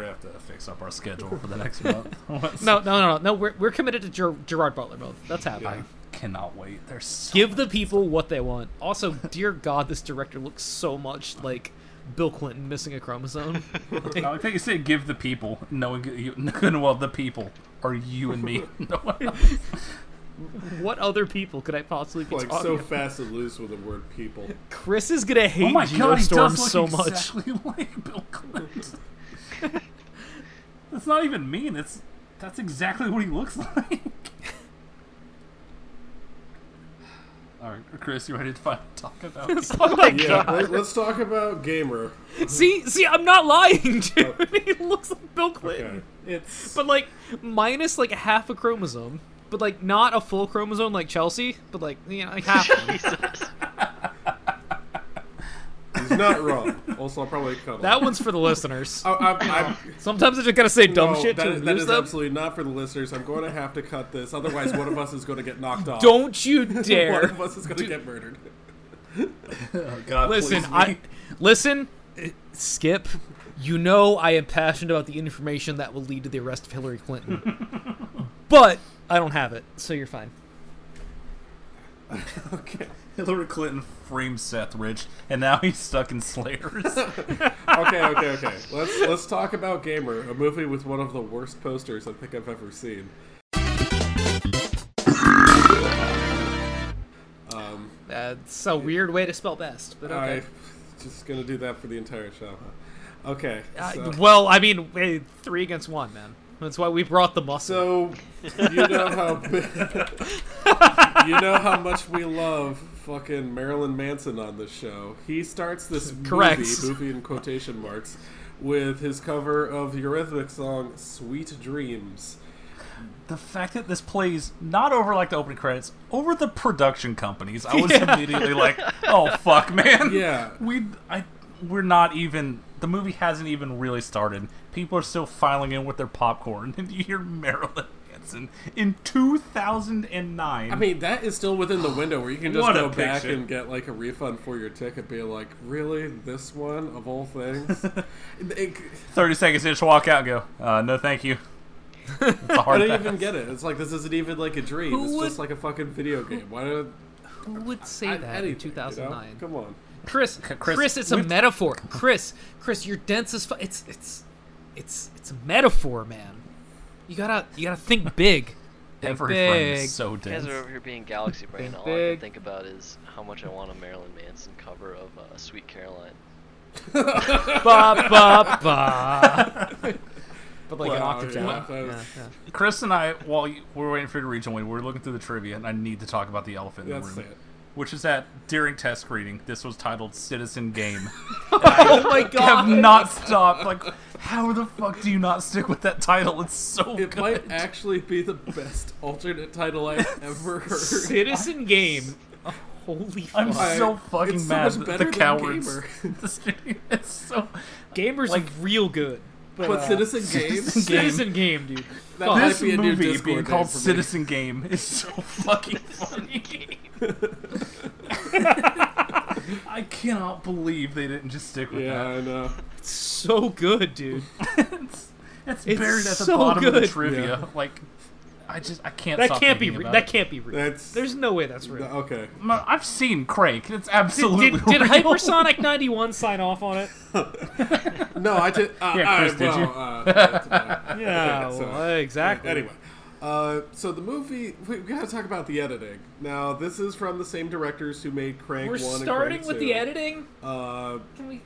have to fix up our schedule for the next month. No. We're committed to Gerard Butler mode. That's happening. I cannot wait. Give the people what they want. Also, dear God, this director looks so much like Bill Clinton missing a chromosome. I think you said give the people, knowing the people are you and me. No one else. What other people could I possibly be talking so about? Fast and loose with the word people. Chris is gonna hate Geostorm so much. Like Bill Clinton. That's not even mean. That's exactly what he looks like. All right, Chris, you ready to talk about? Let's talk about Gamer. See, I'm not lying, dude. He looks like Bill Clinton. Okay. But minus half a chromosome, but not a full chromosome like Chelsea, but half one. He's not wrong. Also, I'll probably cuddle. That one's for the listeners. Sometimes I just gotta say dumb shit to amuse them. That is absolutely not for the listeners. I'm going to have to cut this, otherwise one of us is going to get knocked off. Don't you dare! One of us is going to get murdered. Oh, God, listen, Skip. You know I am passionate about the information that will lead to the arrest of Hillary Clinton, but I don't have it, so you're fine. Okay. Hillary Clinton framed Seth Rich, and now he's stuck in Slayers. Okay. Let's talk about Gamer, a movie with one of the worst posters I think I've ever seen. That's a weird way to spell best, but okay. I'm just gonna do that for the entire show. Huh? Okay. So. Well, 3-1, man. That's why we brought the muscle. So, you know how much we love fucking Marilyn Manson on this show. He starts this movie in quotation marks, with his cover of the Eurythmics song, Sweet Dreams. The fact that this plays not over the opening credits, over the production companies, I was immediately like, oh, fuck, man. Yeah. We're not even... The movie hasn't even really started. People are still filing in with their popcorn. And you hear Marilyn Manson in 2009. I mean, that is still within the window where you can just go back and get a refund for your ticket. Be like, really? This one? Of all things? 30 seconds to just walk out and go, no thank you. It's a hard I didn't even get it. It's this isn't even a dream. It's just a fucking video game. Who would say that in 2009? You know? Come on. Chris, it's a metaphor. Chris, you're dense as fuck. It's a metaphor, man. You gotta think big. Every friend is so dense. You guys are over here being galaxy brain. All I can think about is how much I want a Marilyn Manson cover of Sweet Caroline. Ba ba ba. But an octave down. Yeah. Chris and I, while we're waiting for you to reach, we were looking through the trivia, and I need to talk about the elephant in the room. Which is that during test screening, this was titled Citizen Game. Oh my God! I have not stopped. How the fuck do you not stick with that title? It's so good. It might actually be the best alternate title I've ever heard. Citizen Game. Oh, holy fuck! I'm so fucking mad. So the cowards. Gamer. It's so Gamer's real good. But Citizen Game, dude. That might be a new movie being called Citizen Game is so fucking funny. I cannot believe they didn't just stick with that. Yeah, I know. It's so good, dude. It's buried at the bottom of the trivia. Yeah. I can't. That stop can't be. That can't be real. There's no way that's real. Okay. I've seen Crank. It's absolutely real. Did Hypersonic 91 sign off on it? No, I did. Yeah, Chris, did you? Yeah. So, exactly. Anyway, so the movie we gotta talk about the editing. Now, this is from the same directors who made Crank. We're 1 starting and Crank with 2. The editing. Can we?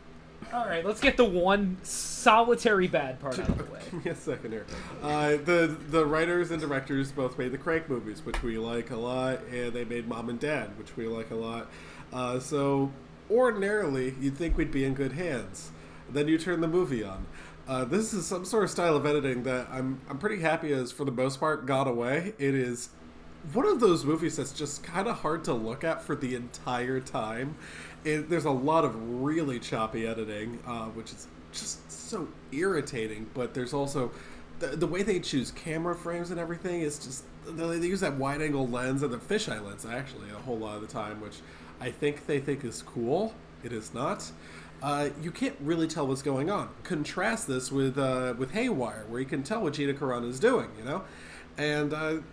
All right, let's get the one solitary bad part out of the way. Give me a second here. The writers and directors both made the Crank movies, which we like a lot, and they made Mom and Dad, which we like a lot. So ordinarily, you'd think we'd be in good hands. Then you turn the movie on. This is some sort of style of editing that I'm pretty happy as, for the most part, got away. It is one of those movies that's just kind of hard to look at for the entire time. There's a lot of really choppy editing, which is just so irritating, but there's also the way they choose camera frames and everything is just, they use that wide angle lens and the fisheye lens actually a whole lot of the time, which I think they think is cool. It is not. You can't really tell what's going on. Contrast this with Haywire, where you can tell what Gina Carano is doing, you know? And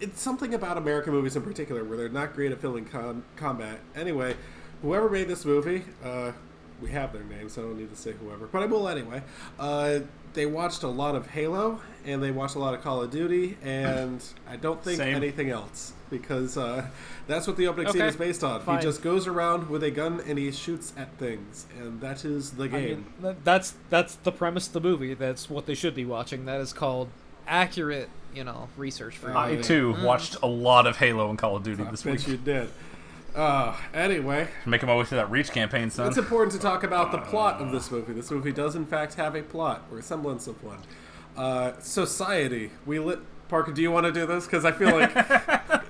it's something about American movies in particular where they're not great at filming combat. Anyway, whoever made this movie, we have their names, so I don't need to say whoever, but I will anyway. They watched a lot of Halo, and they watched a lot of Call of Duty, and I don't think anything else, because that's what the opening scene is based on. Fine. He just goes around with a gun, and he shoots at things, and that is the game. I mean, that's the premise of the movie. That's what they should be watching. That is called accurate, research. For I, too, watched a lot of Halo and Call of Duty this week. I bet you did. Anyway. Making my way through that Reach campaign, son. It's important to talk about the plot of this movie. This movie does, in fact, have a plot, or a semblance of one. Society. Parker, do you want to do this? Because I feel like...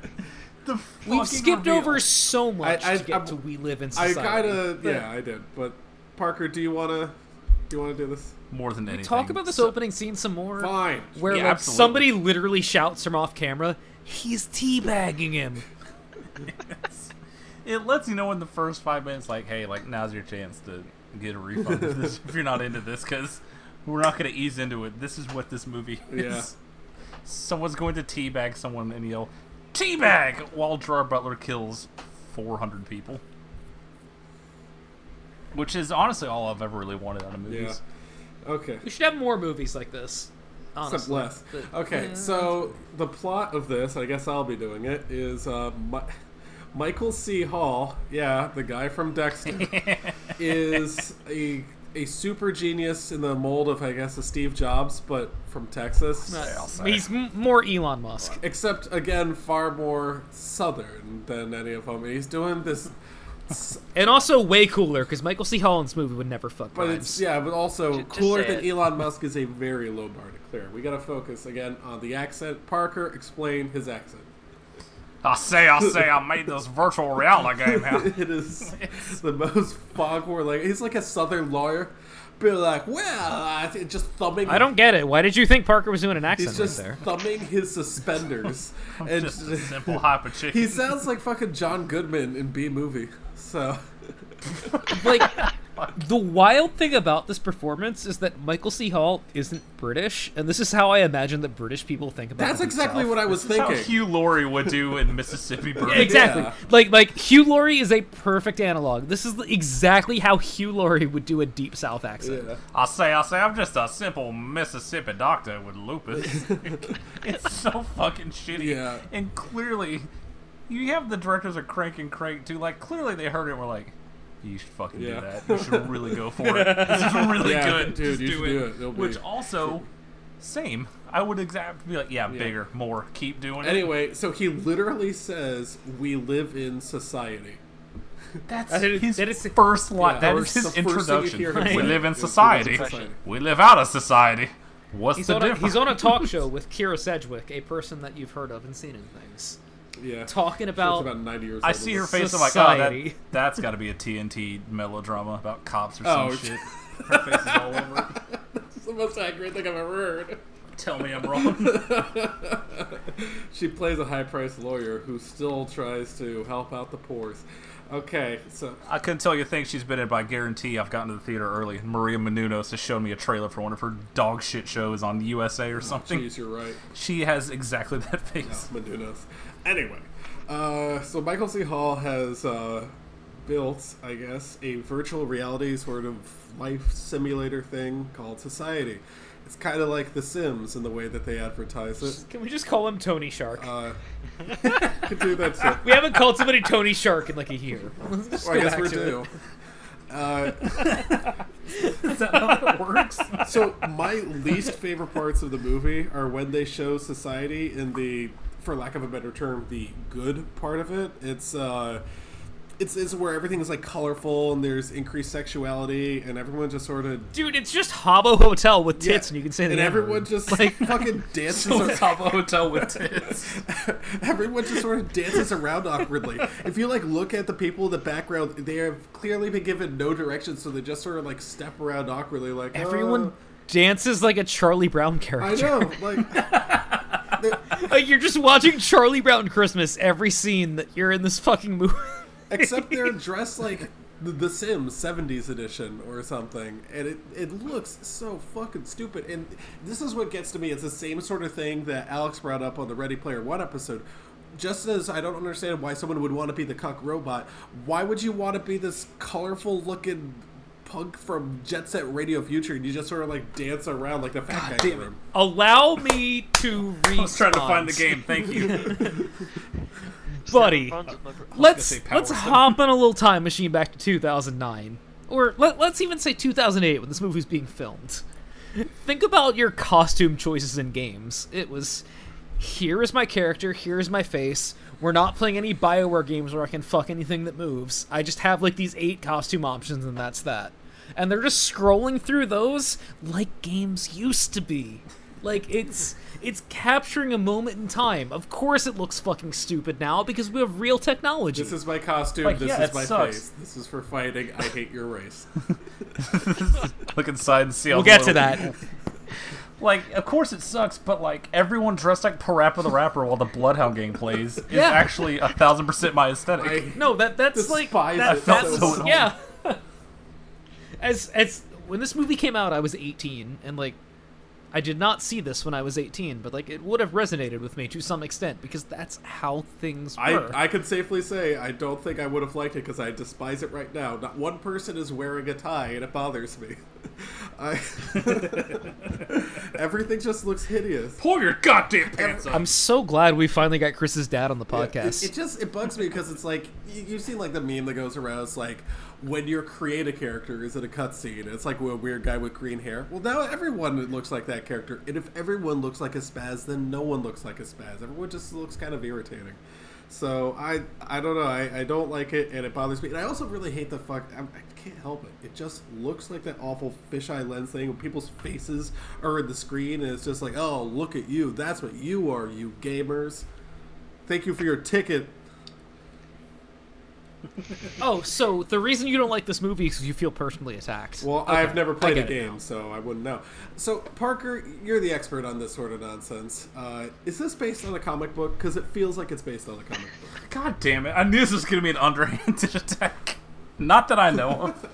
We've skipped over so much to We Live in Society. Yeah, I did. But, Parker, do you want to do this? More than anything. Talk about this opening scene some more. Fine. Where somebody literally shouts from off camera, he's teabagging him. Yes. It lets you know in the first 5 minutes, like, hey, like, now's your chance to get a refund of this if you're not into this, because we're not going to ease into it. This is what this movie is. Yeah. Someone's going to teabag someone and yell, teabag! While Gerard Butler kills 400 people. Which is honestly all I've ever really wanted out of movies. Yeah. Okay. We should have more movies like this. Except less. Okay, so the plot of this, I guess I'll be doing it, is... Michael C. Hall, yeah, the guy from Dexter, is a super genius in the mold of, I guess, a Steve Jobs, but from Texas. He's more Elon Musk. Except, again, far more southern than any of them. He's doing this... and also way cooler, because Michael C. Hall in this movie would never fuck rhymes. But also cooler than Elon Musk is a very low bar to clear. We gotta focus, again, on the accent. Parker, explain his accent. I say, I made this virtual reality game out. It is the most foghorn. Like, he's like a southern lawyer. Be like, just thumbing. I don't get it. Why did you think Parker was doing an accent? He's just thumbing his suspenders. And just a simple hop of chicken. He sounds like fucking John Goodman in B Movie. So, like, the wild thing about this performance is that Michael C. Hall isn't British, and this is how I imagine that British people think about it. That's exactly what I was thinking. That's how Hugh Laurie would do in Mississippi Burning. Exactly. Yeah. Like Hugh Laurie is a perfect analog. This is exactly how Hugh Laurie would do a deep South accent. Yeah. I say, I'm just a simple Mississippi doctor with lupus. It's so fucking shitty. Yeah. And clearly, you have the directors of Crank and Crank, too. Like, clearly they heard it and were like, you should fucking do that. You should really go for it. This is really good. Dude, just do it. Which also, same. I would exactly be like, bigger, more, keep doing it. Anyway, so he literally says, we live in society. That is his first line. That is his introduction. We live in society. We live out of society. What's the difference? He's on a talk show with Kira Sedgwick, a person that you've heard of and seen in things. Yeah. Talking about 90 years old. I see her face, society. I'm like, oh, that's got to be a TNT melodrama about cops or some shit. Her face is all over it. That's the most accurate thing I've ever heard. Tell me I'm wrong. She plays a high-priced lawyer who still tries to help out the poor. Okay, so I couldn't tell you a thing she's been in, but I guarantee I've gotten to the theater early. Maria Menounos has shown me a trailer for one of her dog shit shows on the USA or something. Jeez, you're right. She has exactly that face. Yeah, Menounos. Anyway, so Michael C. Hall has built, I guess, a virtual reality sort of life simulator thing called Society. It's kind of like The Sims in the way that they advertise it. Can we just call him Tony Shark? Could do that too. We haven't called somebody Tony Shark in like a year. Well, I guess we're due. Is that how that works? So my least favorite parts of the movie are when they show Society in the, for lack of a better term, the good part of it. It's where everything is like colorful and there's increased sexuality and everyone just sort of... Dude, it's just Habbo Hotel with tits, and you can say that. And everyone just like fucking dances. So it's Habbo Hotel with tits. Everyone just sort of dances around awkwardly. If you like look at the people in the background, they have clearly been given no direction, so they just sort of like step around awkwardly. Like everyone dances like a Charlie Brown character. I know, like... Like you're just watching Charlie Brown Christmas every scene that you're in this fucking movie. Except they're dressed like The Sims 70s edition or something. And it looks so fucking stupid. And this is what gets to me. It's the same sort of thing that Alex brought up on the Ready Player One episode. Just as I don't understand why someone would want to be the cuck robot, why would you want to be this colorful looking punk from Jet Set Radio Future and you just sort of like dance around like the fat guy in the room? Allow me to respond. I was trying to find the game. Thank you. Buddy, let's hop on a little time machine back to 2009, or let's even say 2008 when this movie was being filmed. Think about your costume choices in games. It was, here is my character, here is my face. We're not playing any BioWare games where I can fuck anything that moves. I just have like these 8 costume options and that's that. And they're just scrolling through those like games used to be. Like, it's capturing a moment in time. Of course it looks fucking stupid now, because we have real technology. This is my costume, like, this is my face. This is for fighting, I hate your race. Look inside and see all the little people. We'll get to that. Like, of course it sucks, but like, everyone dressed like Parappa the Rapper while the Bloodhound Gang plays is actually 1,000% my aesthetic. That's like... I felt so at home. Yeah. When this movie came out, I was 18, and like, I did not see this when I was 18, but like it would have resonated with me to some extent because that's how things were. I could safely say I don't think I would have liked it because I despise it right now. Not one person is wearing a tie and it bothers me. Everything just looks hideous. Pull your goddamn pants up. I'm so glad we finally got Chris's dad on the podcast. It bugs me because it's like, you've seen like the meme that goes around, it's like, when you create a character, is it a cutscene? It's like a weird guy with green hair. Well, now everyone looks like that character. And if everyone looks like a spaz, then no one looks like a spaz. Everyone just looks kind of irritating. So I don't know. I don't like it, and it bothers me. And I also really hate the fuck... I can't help it. It just looks like that awful fisheye lens thing when people's faces are in the screen, and it's just like, oh, look at you. That's what you are, you gamers. Thank you for your ticket. Oh, so the reason you don't like this movie is because you feel personally attacked. Well, okay. I've never played a game, so I wouldn't know. So, Parker, you're the expert on this sort of nonsense. Is this based on a comic book? Because it feels like it's based on a comic book. God damn it. I knew this was going to be an underhanded attack. Not that I know of.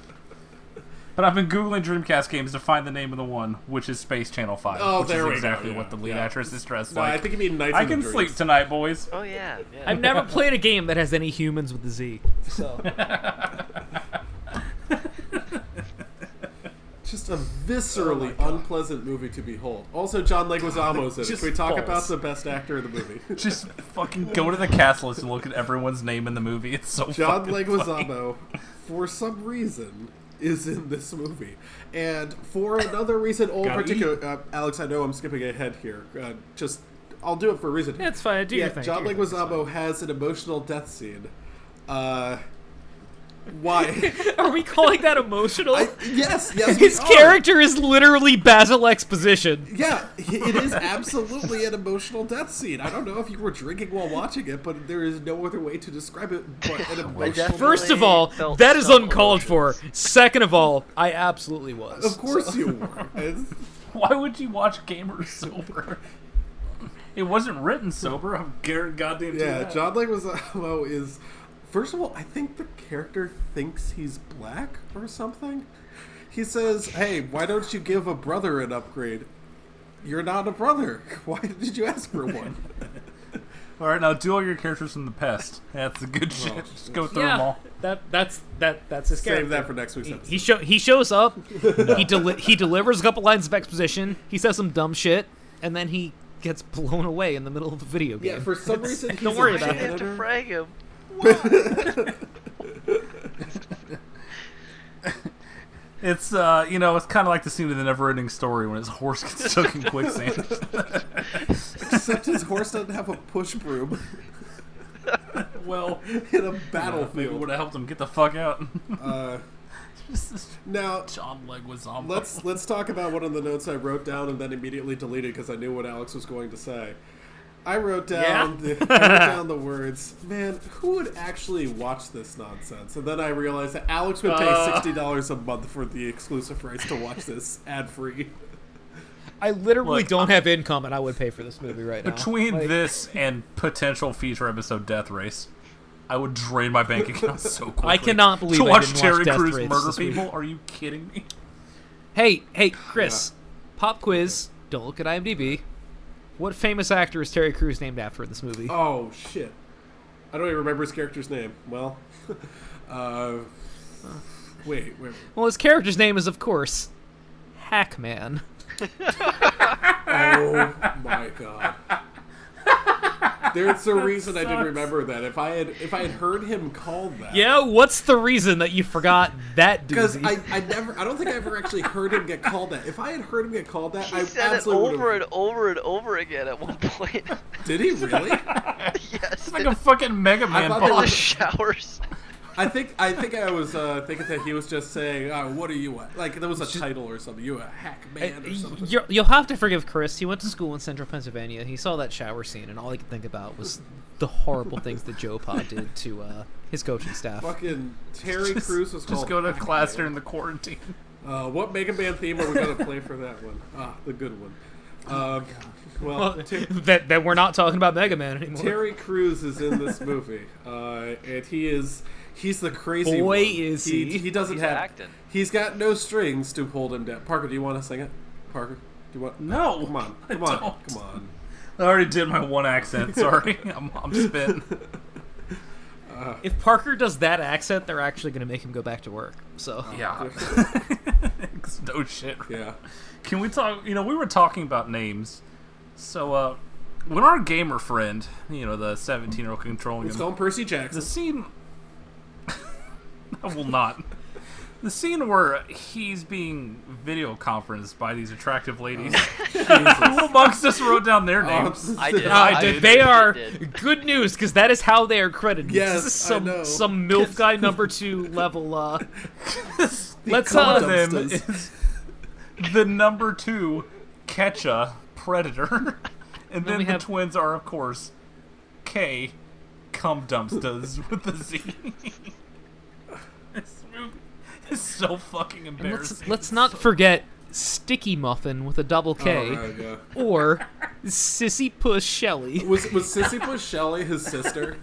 But I've been Googling Dreamcast games to find the name of the one, which is Space Channel 5. Oh, there we go. Which is exactly what the lead actress is dressed like. I think you mean Nights I can sleep tonight, boys. Oh, yeah. I've never played a game that has any humans with a Z. So. Just a viscerally unpleasant movie to behold. Also, John Leguizamo's in it. Can we talk about the best actor in the movie? Just fucking go to the cast list and look at everyone's name in the movie. It's so John Leguizamo, for some reason... is in this movie, and for another reason, Alex, I know I'm skipping ahead here. I'll do it for a reason. That's fine. John Leguizamo has an emotional death scene. Why are we calling that emotional? Yes. His character is literally Basil Exposition. Yeah, it is absolutely an emotional death scene. I don't know if you were drinking while watching it, but there is no other way to describe it but an emotional. First of all, that is uncalled for. Second of all, I absolutely was. Of course you were. Why would you watch Gamer sober? It wasn't written sober. I'm goddamn. Yeah, John Leguizamo is First of all, I think the character thinks he's black or something. He says, hey, why don't you give a brother an upgrade? You're not a brother. Why did you ask for one? All right, now do all your characters from the past. That's a good shit. Well, just go through them all. That's his character. Save that for next week's episode. He shows up. He delivers a couple lines of exposition. He says some dumb shit, and then he gets blown away in the middle of the video game. Yeah, for some reason. Don't worry about it. I have to frag him. What? It's it's kind of like the scene of The Never-Ending Story when his horse gets stuck in quicksand. Except his horse doesn't have a push broom. Well, in a battlefield, would have helped him get the fuck out. Now, John Leguizamo. Let's talk about one of the notes I wrote down and then immediately deleted because I knew what Alex was going to say. I wrote down the words, man, who would actually watch this nonsense? And then I realized that Alex would pay $60 a month for the exclusive rights to watch this ad-free. I literally don't have income, and I would pay for this movie right now. Between this and potential feature episode Death Race, I would drain my bank account so quickly. I cannot believe I didn't watch Terry Crews murder people? Are you kidding me? Hey, Chris. Yeah. Pop quiz. Don't look at IMDb. What famous actor is Terry Crews named after in this movie? Oh, shit. I don't even remember his character's name. Well, wait. Well, his character's name is, of course, Hackman. Oh, my God. There's a reason I didn't remember that. If I had heard him called that. Yeah, what's the reason that you forgot that doozy? Because I don't think I ever actually heard him get called that. If I had heard him get called that, I said it over and over and over again at one point. Did he really? Yes. It's like a fucking Mega Man ball. In the showers. I think I was thinking that he was just saying, oh, "What are you at?" Like there was a title or something. You a hack man or something. You'll have to forgive Chris. He went to school in Central Pennsylvania. He saw that shower scene, and all he could think about was the horrible things that Joe Pa did to his coaching staff. Fucking Terry Crews was just go to class during the quarantine. What Mega Man theme are we gonna play for that one? Ah, the good one. Well, we're not talking about Mega Man anymore. Terry Crews is in this movie, and he is. He's the crazy boy. One. Is he? He doesn't he's have. Acting. He's got no strings to hold him down. Parker, do you want to sing it? Parker, do you want? No, come on. I already did my one accent. Sorry, I'm spitting. If Parker does that accent, they're actually going to make him go back to work. So yeah, no shit. Yeah. Can we talk? We were talking about names, so. When our gamer friend, the 17-year-old controlling him, let's call him Percy Jackson. The scene. I will not. The scene where he's being video conferenced by these attractive ladies. Who amongst us wrote down their names? I did. They are good news because that is how they are credited. Yes, this is some MILF guy number 2 level. Let's call them is the number 2 Ketcha Predator, and then the twins are of course K Cum Dumpsters with the Z. This movie is so fucking embarrassing. Let's not forget Sticky Muffin with a double K, or Sissy Puss Shelley. Was Sissy Puss Shelley his sister?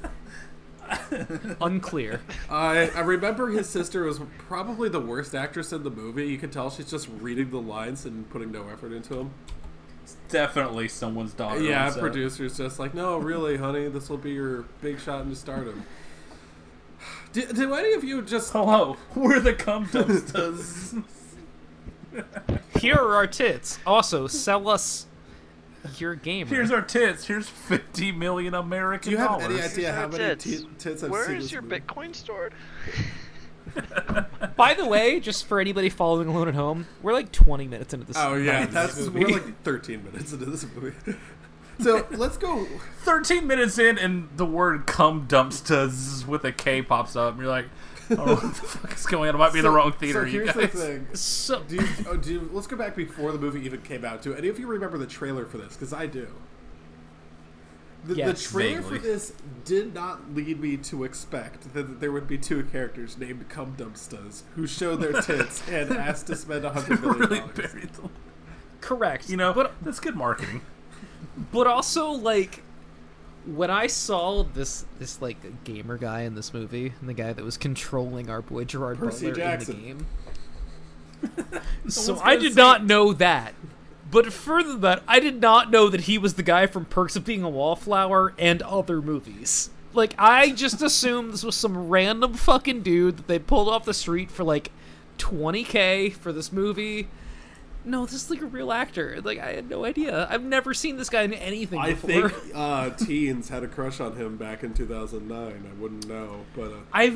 Unclear. I remember his sister was probably the worst actress in the movie. You can tell she's just reading the lines and putting no effort into them. It's definitely someone's daughter. Yeah, producer's just like, no, really, honey, this will be your big shot into stardom. Do any of you just... Hello, we're the cum dumpsters. Here are our tits. Also, sell us your gamer. Here's our tits. Here's $50 million American dollars. Do you have any idea how many tits I've seen? Where is your Bitcoin stored? By the way, just for anybody following alone at home, we're like 20 minutes into this movie. Oh, yeah. We're like 13 minutes into this movie. So let's go 13 minutes in and the word cum dumpsters with a K pops up and you're like, oh, what the fuck is going on? It might be the wrong theater, you guys. So here's the thing. Let's go back before the movie even came out. Do any of you remember the trailer for this? Because I do. The trailer for this did not lead me to expect that there would be two characters named cum dumpsters who show their tits and asked to spend $100 million. Really buried them. Correct. But that's good marketing. But also, when I saw this like gamer guy in this movie, and the guy that was controlling our boy Gerard Butler Jackson in the game. So I did not know that. But further than that, I did not know that he was the guy from Perks of Being a Wallflower and other movies. Like, I just assumed this was some random fucking dude that they pulled off the street for, like, $20,000 for this movie. No, this is, like, a real actor. Like, I had no idea. I've never seen this guy in anything before. I think teens had a crush on him back in 2009. I wouldn't know, but... I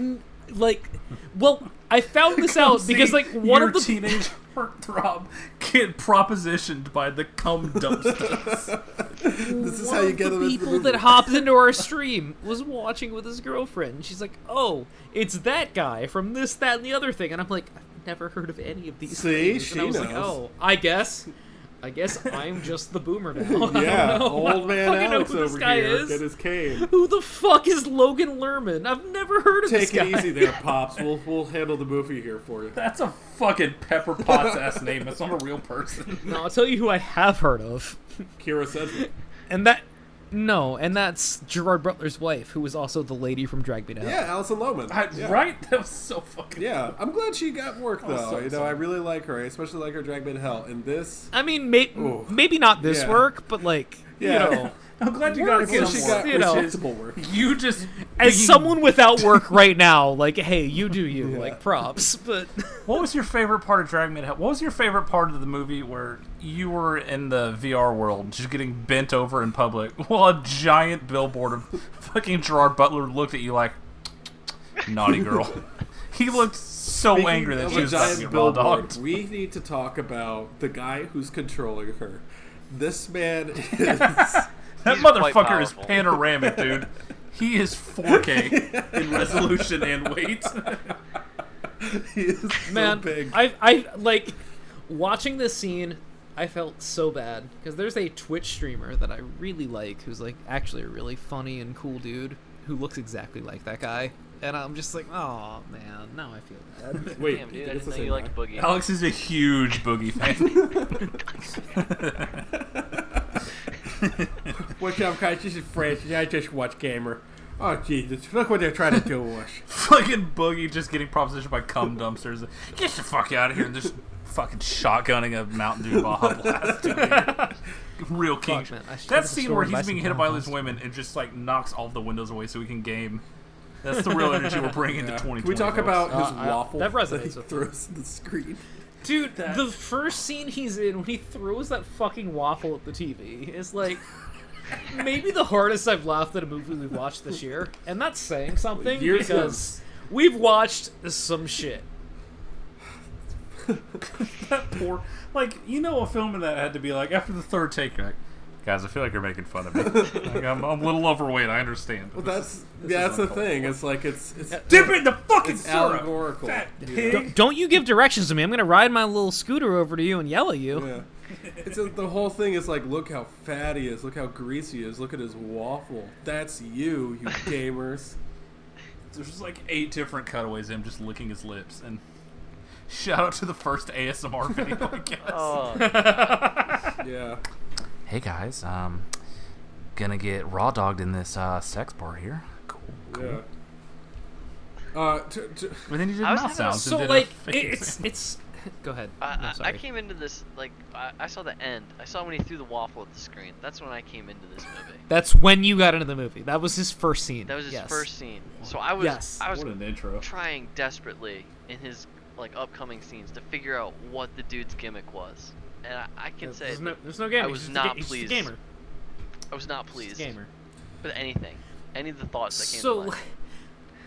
found this out because, like, one of the... teenage heartthrob kid propositioned by the cum dumpsters. This is how you get the people that hopped into our stream was watching with his girlfriend. She's like, oh, it's that guy from this, that, and the other thing. And I'm like, I've never heard of any of these things. And I was like, oh, I guess I'm just the boomer now. Yeah, old man Alex over here. Get his cane. Who the fuck is Logan Lerman? I've never heard of this guy. Take it easy there, Pops. We'll handle the movie here for you. That's a fucking Pepper Potts-ass name. That's not a real person. No, I'll tell you who I have heard of. Kira Sedgwick. And that's Gerard Butler's wife, who was also the lady from Drag Me to Hell. Yeah, Allison Lohman. Right? That was so fucking cool. I'm glad she got work, though. I really like her. I especially like her Drag Me to Hell. And this... I mean, maybe not this work, but, like, you know... I'm glad you got responsible work. You just... As someone without work right now, like, hey, you do you. Yeah. Like, props, but... What was your favorite part of Drag Me to Hell? What was your favorite part of the movie where... You were in the VR world, just getting bent over in public, while a giant billboard of fucking Gerard Butler looked at you like, naughty girl. He looked so angry that she was fucking raw dogged. We need to talk about the guy who's controlling her. This man is... That motherfucker is panoramic, dude. He is 4K in resolution and weight. He is so big. I watching this scene... I felt so bad because there's a Twitch streamer that I really like who's like actually a really funny and cool dude who looks exactly like that guy, and I'm just like, oh man, now I feel bad. Wait, damn, dude, I didn't know you liked Boogie. Alex is a huge Boogie fan. What's up, guys? This is Francis. I just watch Gamer. Oh, Jesus. Look what they're trying to do with us. Fucking Boogie just getting propositioned by cum dumpsters. Get the fuck out of here and just fucking shotgunning a Mountain Dew Baja Blast. Real king. Man, that scene where he's being hit by these women and just, like, knocks all the windows away so we can game. That's the real energy we're bringing to 2020. Can we talk about his waffle that resonates that he throws to the screen? Dude, the first scene he's in when he throws that fucking waffle at the TV is, like... Maybe the hardest I've laughed at a movie we've watched this year, and that's saying something because we've watched some shit. That poor, like, you know, a film in that had to be like after the third take, like, guys, I feel like you're making fun of me. Like, I'm a little overweight. I understand. Well, that's the thing. It's like it's dip it in the fucking syrup. Allegorical. Fat pig. Don't you give directions to me? I'm gonna ride my little scooter over to you and yell at you. Yeah. It's the whole thing is like, look how fat he is, look how greasy he is, look at his waffle. That's you gamers. There's just like 8 different cutaways of him just licking his lips, and shout out to the first ASMR video, I guess. Oh. Yeah. Hey guys, gonna get raw dogged in this sex bar here. Cool. Yeah. But then you did mouth sounds. So like, it's go ahead. I came into this, like, I saw the end. I saw when he threw the waffle at the screen. That's when I came into this movie. That's when you got into the movie. That was his first scene. That was his first scene. So I was what an intro. Trying desperately in his, like, upcoming scenes to figure out what the dude's gimmick was. And I can say there's no gamer. I was not pleased. Gamer. I was not pleased with anything. Any of the thoughts that came to mind.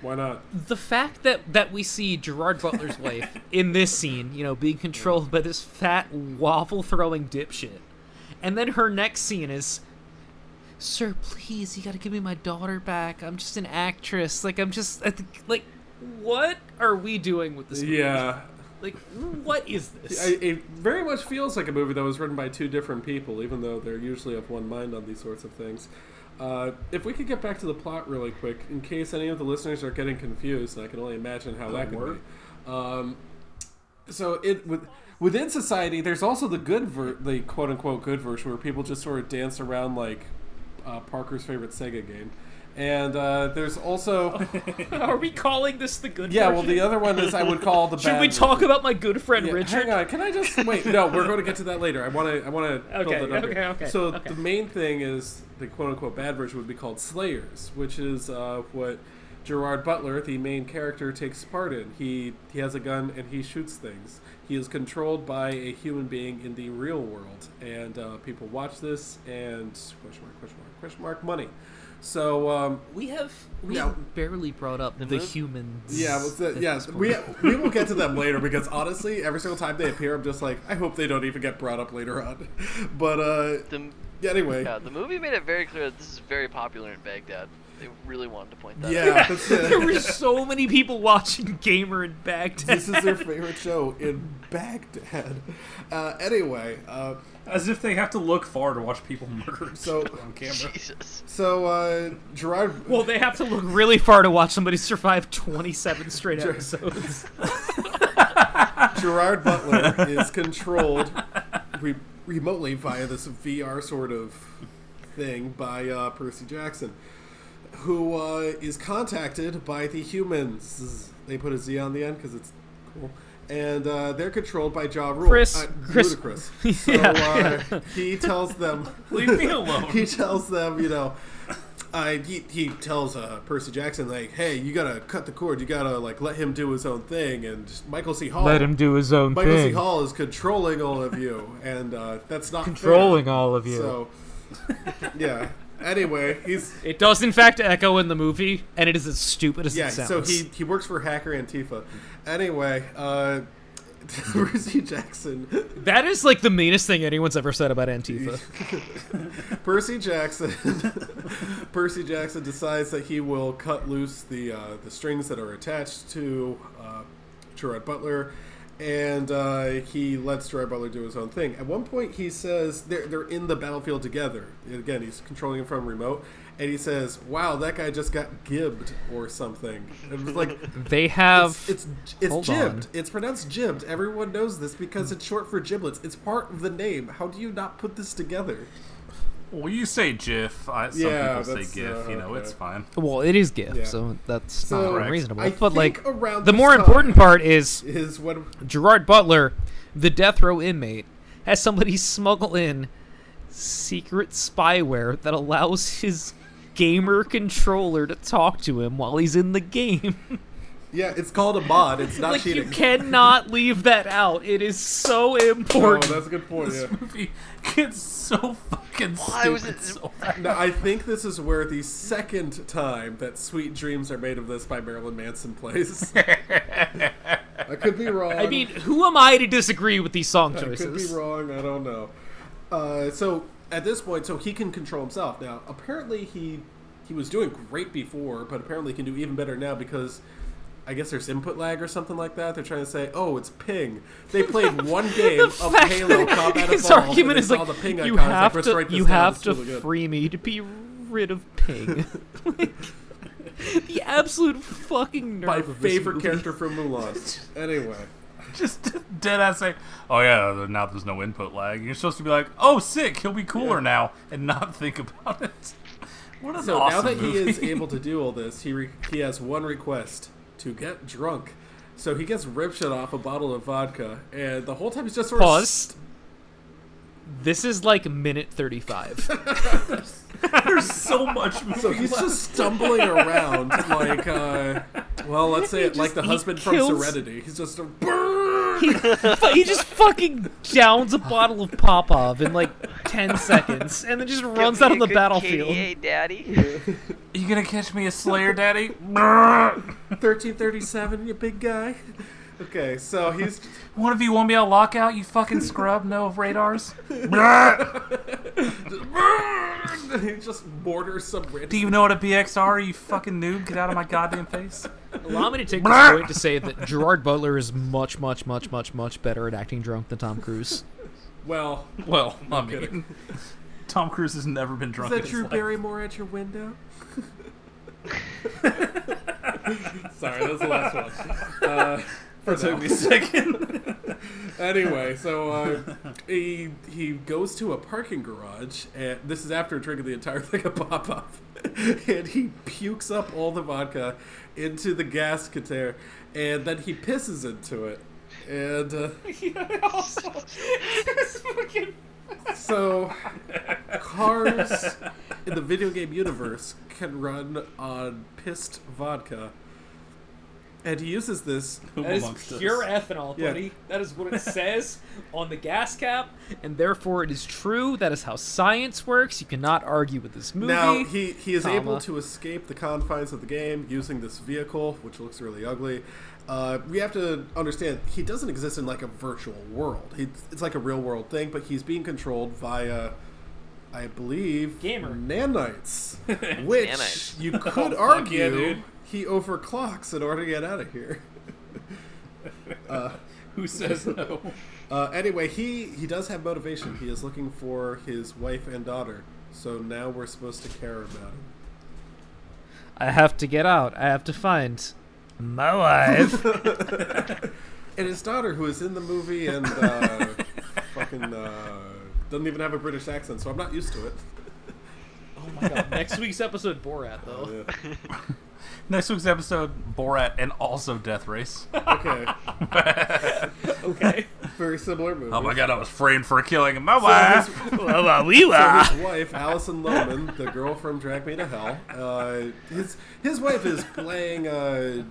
Why not? The fact that we see Gerard Butler's wife in this scene, you know, being controlled by this fat waffle-throwing dipshit. And then her next scene is, sir, please, you gotta give me my daughter back. I'm just an actress. Like, I'm just... Like, what are we doing with this movie? Yeah. Like, what is this? It very much feels like a movie that was written by 2 different people, even though they're usually of one mind on these sorts of things. If we could get back to the plot really quick, in case any of the listeners are getting confused, and I can only imagine how that could work. Within society, there's also the quote unquote good version, where people just sort of dance around like Parker's favorite Sega game. And there's also... Are we calling this the good version? Yeah, well, the other one is I would call the bad Should we talk about my good friend Richard? Hang on, can I just... Wait, no, we're going to get to that later. I want to build it up here. So the main thing is the quote-unquote bad version would be called Slayers, which is what Gerard Butler, the main character, takes part in. He has a gun and he shoots things. He is controlled by a human being in the real world. And people watch this and... question mark, money. So we have barely brought up the humans. Yeah, we will get to them later because honestly, every single time they appear, I'm just like, I hope they don't even get brought up later on. But anyway, the movie made it very clear that this is very popular in Baghdad. They really wanted to point that out. There were so many people watching Gamer in Baghdad. This is their favorite show in Baghdad. Anyway, as if they have to look far to watch people murdered on camera. Jesus. So, Gerard... Well, they have to look really far to watch somebody survive 27 straight episodes. Gerard Butler is controlled remotely via this VR sort of thing by Percy Jackson, who is contacted by the humans. They put a Z on the end because it's cool. And they're controlled by Ja Rule. Ludacris. So he tells them... Leave me alone. He tells them, he tells Percy Jackson, like, hey, you got to cut the cord. You got to, let him do his own thing. And Michael C. Hall... Let him do his own thing. Michael C. Hall is controlling all of you. And that's not Controlling fair. All of you. So, yeah. Anyway, It does, in fact, echo in the movie, and it is as stupid as it sounds. Yeah, so he works for Hacker Antifa. Anyway, Percy Jackson... That is, the meanest thing anyone's ever said about Antifa. Percy Jackson decides that he will cut loose the strings that are attached to Gerard Butler, and he lets Gerard Butler do his own thing. At one point, he says they're in the battlefield together. Again, he's controlling him from remote, and he says, "Wow, that guy just got gibbed or something." It was like they have it's gibbed. It's pronounced gibbed. Everyone knows this because it's short for giblets. It's part of the name. How do you not put this together? Well, you say GIF. Some people say GIF. It's fine. Well, it is GIF, so that's not unreasonable. But the more important part is when Gerard Butler, the death row inmate, has somebody smuggle in secret spyware that allows his gamer controller to talk to him while he's in the game. Yeah, it's called a mod. It's not cheating. You cannot leave that out. It is so important. Oh, that's a good point. This movie gets so fucking stupid. I think this is where the second time that "Sweet Dreams Are Made of This" by Marilyn Manson plays. I could be wrong. I mean, who am I to disagree with these song choices? I could be wrong. I don't know. So at this point, he can control himself now. Apparently, he was doing great before, but apparently can do even better now because. I guess there's input lag or something like that. They're trying to say, oh, it's ping. They played one game of Halo Combat Evolved. His argument is the ping icon. You have to free me to be rid of ping. The absolute fucking nerve. My favorite character from Mulan. Anyway. Just dead ass saying, oh yeah, now there's no input lag. You're supposed to be like, oh sick, he'll be cooler now, and not think about it. What an awesome movie. He is able to do all this, he has one request. To get drunk. So he gets Ripshot off a bottle of vodka, and the whole time he's just sort of... This is minute 35. There's so much movie. So he's just stumbling around let's say it the husband from Serenity. He's just a... He just fucking downs a bottle of Popov in 10 seconds and then just runs out on the battlefield. KDA, daddy. You gonna catch me a Slayer, daddy? 1337, you big guy. Okay, so he's... One of you want me a lockout, you fucking scrub, no radars? He just mortars some random... Do you know what a BXR, you fucking noob? Get out of my goddamn face. Allow me to take this point to say that Gerard Butler is much, much, much, much, much better at acting drunk than Tom Cruise. Well, I'm kidding. Tom Cruise has never been drunk in his life. Is that Drew Barrymore at your window? Sorry, that was the last one. It took me a second. Anyway, so he goes to a parking garage, and this is after drinking the entire thing of pop-up, and he pukes up all the vodka into the gas container, and then he pisses into it, and also it's fucking. So, cars in the video game universe can run on pissed vodka. And he uses this. That is pure ethanol, buddy. Yeah. That is what it says on the gas cap. And therefore, it is true. That is how science works. You cannot argue with this movie. Now, he is able to escape the confines of the game using this vehicle, which looks really ugly. We have to understand, he doesn't exist in, like, a virtual world. It's like a real-world thing, but he's being controlled via, I believe, nanites. Which you could argue... Yeah, he overclocks in order to get out of here. Who says no? Anyway, he does have motivation. He is looking for his wife and daughter. So now we're supposed to care about him. I have to get out. I have to find my wife. And his daughter, who is in the movie and doesn't even have a British accent, so I'm not used to it. Oh my god. Next week's episode, Borat, though. Oh, yeah. Next week's episode, Borat and also Death Race. Okay. Okay. Very similar movie. Oh my god, I was framed for killing my wife. So his wife, Allison Lohman, the girl from Drag Me to Hell, his wife is playing,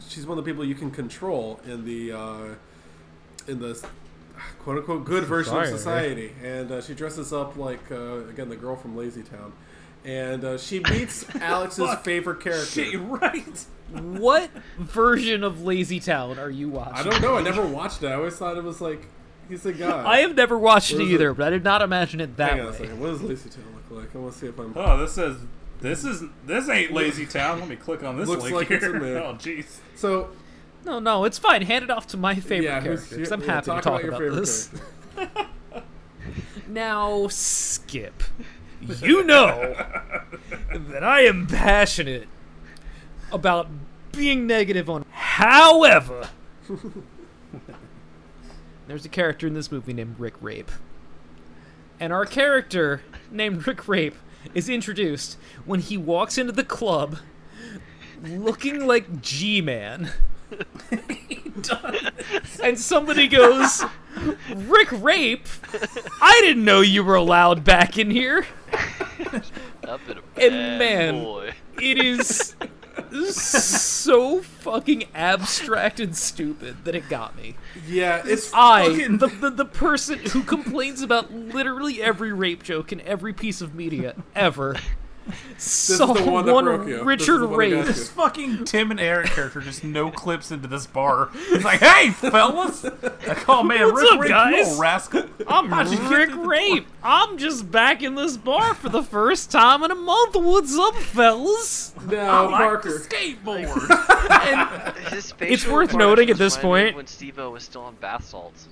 she's one of the people you can control in the quote-unquote good version of society. And she dresses up like, again, the girl from Lazy Town. And she meets Alex's favorite character. Shit, right? What version of Lazy Town are you watching? I don't know. I never watched it. I always thought it was like, he's a guy. I have never watched it either, but I did not imagine it that way. Hang on a second. What does Lazy Town look like? I want to see if I'm... Oh, this says... This ain't Lazy Town. Let me click on this link. Looks like it's in there. Oh, jeez. So... No, it's fine. Hand it off to my favorite character, because I'm happy to talk about this. Now, Skip... You know that I am passionate about being negative on. However, there's a character in this movie named Rick Rape. And our character named Rick Rape is introduced when he walks into the club looking like G-Man. And somebody goes, Rick Rape? I didn't know you were allowed back in here. And man, boy. It is so fucking abstract and stupid that it got me. Yeah, it's the person who complains about literally every rape joke in every piece of media ever. Richard Rape. This fucking Tim and Eric character just no clips into this bar. He's like, "Hey, fellas!" Like, oh man, what's Rick up, Rape, guys? You rascal! I'm Rick Rape. I'm just back in this bar for the first time in a month. What's up, fellas? Now, Parker, like the skateboard. It's worth noting at this point when Steve-O was still on bath salts.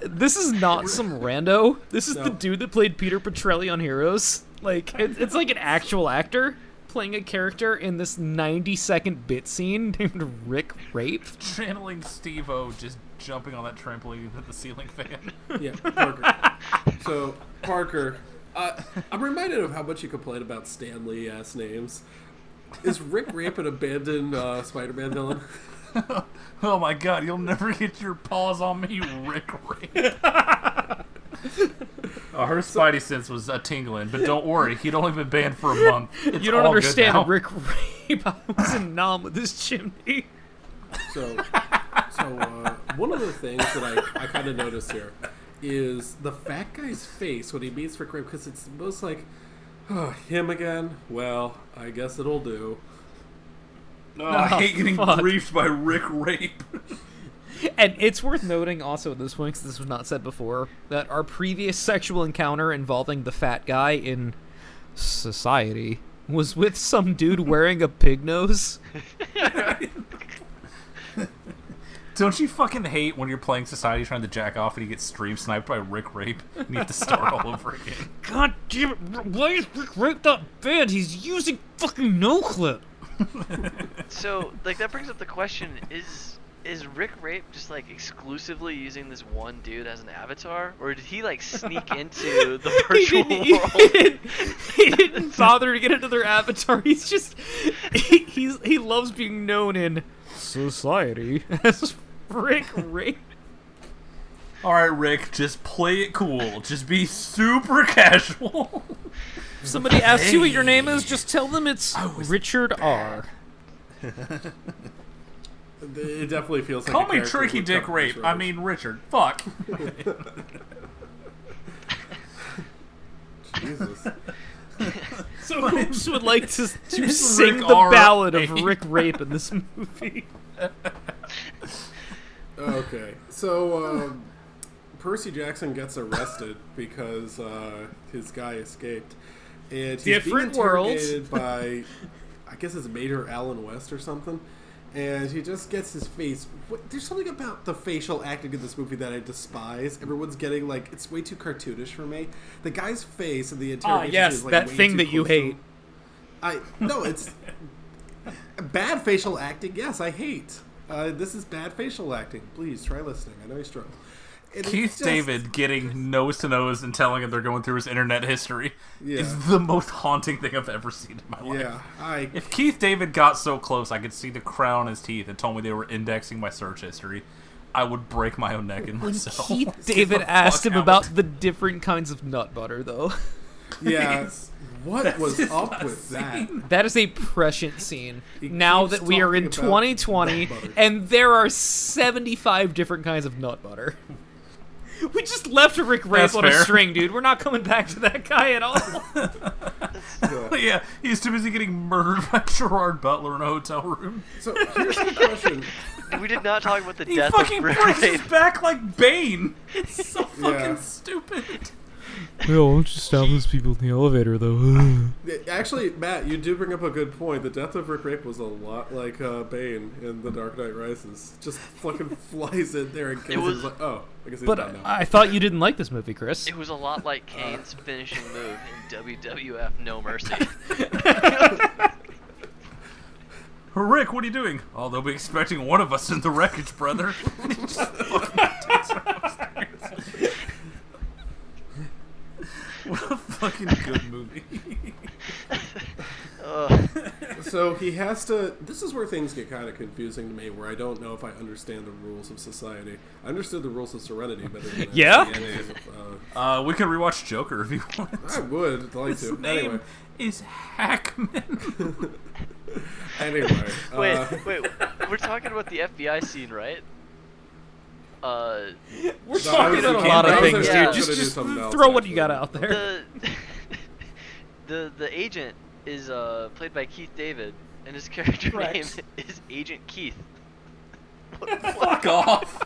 This is not some rando. This is the dude that played Peter Petrelli on Heroes. Like, it's like an actual actor playing a character in this 90-second bit scene named Rick Rape. Channeling Steve-O just jumping on that trampoline with the ceiling fan. Yeah, Parker. So, Parker, I'm reminded of how much you complain about Stan Lee-ass names. Is Rick Rape an abandoned Spider-Man villain? Oh my god, you'll never get your paws on me, Rick Rape. Her spidey sense was tingling, but don't worry, he'd only been banned for a month. It's you don't understand, Rick Rape. I was in nom with this chimney. So, one of the things that I kind of noticed here is the fat guy's face when he meets Rick Rape, because it's most like, oh, him again? Well, I guess it'll do. Oh, I hate getting briefed by Rick Rape. And it's worth noting also at this point, because this was not said before, that our previous sexual encounter involving the fat guy in society was with some dude wearing a pig nose. Don't you fucking hate when you're playing society trying to jack off and you get stream sniped by Rick Rape and you have to start all over again? God damn it, why is Rick Rape not banned? He's using fucking no clip. So, like, that brings up the question, is Is Rick Rape just like exclusively using this one dude as an avatar, or did he like sneak into the virtual world? He didn't bother to get another avatar. He's just he loves being known in society as Rick Rape. All right, Rick, just play it cool. Just be super casual. If somebody asks you what your name is, just tell them it's Richard R. It definitely feels like... Call me Tricky Dick Rape. I mean Richard. Fuck. Jesus. So Hoops would like to sing Rick the ballad of Rick Rape in this movie. Okay. So, Percy Jackson gets arrested because his guy escaped. And he's different being interrogated by, I guess it's Major Allen West or something. And he just gets his face... There's something about the facial acting in this movie that I despise. Everyone's getting, like... It's way too cartoonish for me. The guy's face in the interrogation is, like, that way thing too that you hate. No, it's... bad facial acting, yes, I hate. This is bad facial acting. Please, try listening. I know you struggle. And Keith David getting nose-to-nose and telling him they're going through his internet history is the most haunting thing I've ever seen in my life. If Keith David got so close I could see the crown on his teeth and told me they were indexing my search history, I would break my own neck and myself. Keith David asked him about the different kinds of nut butter, though. Yeah, what was up with that? That is a prescient scene. Now that we are in 2020 and there are 75 different kinds of nut butter. We just left Rick Rape on a string, dude. We're not coming back to that guy at all. Yeah, he's too busy getting murdered by Gerard Butler in a hotel room. So here's the question. We did not talk about the death of Rick Rape. He fucking breaks his back like Bane. It's so fucking stupid. Well, won't you stab those people in the elevator, though? Actually, Matt, you do bring up a good point. The death of Rick Rape was a lot like Bane in The Dark Knight Rises. Just fucking flies in there and kills him. Like, oh, I guess he's dead now. I thought you didn't like this movie, Chris. It was a lot like Kane's finishing move in WWF No Mercy. Rick, what are you doing? Oh, they'll be expecting one of us in the wreckage, brother. Just fucking takes her upstairs. What a fucking good movie. So he has to... This is where things get kind of confusing to me, where I don't know if I understand the rules of society. I understood the rules of Serenity better than we could rewatch Joker if you want. I would like to. Anyway. Is Hackman. Anyway. Wait. We're talking about the FBI scene, right? We're talking about a lot of things, dude. Just throw what you got out there. The agent is played by Keith David, and his character name is Agent Keith. Fuck off.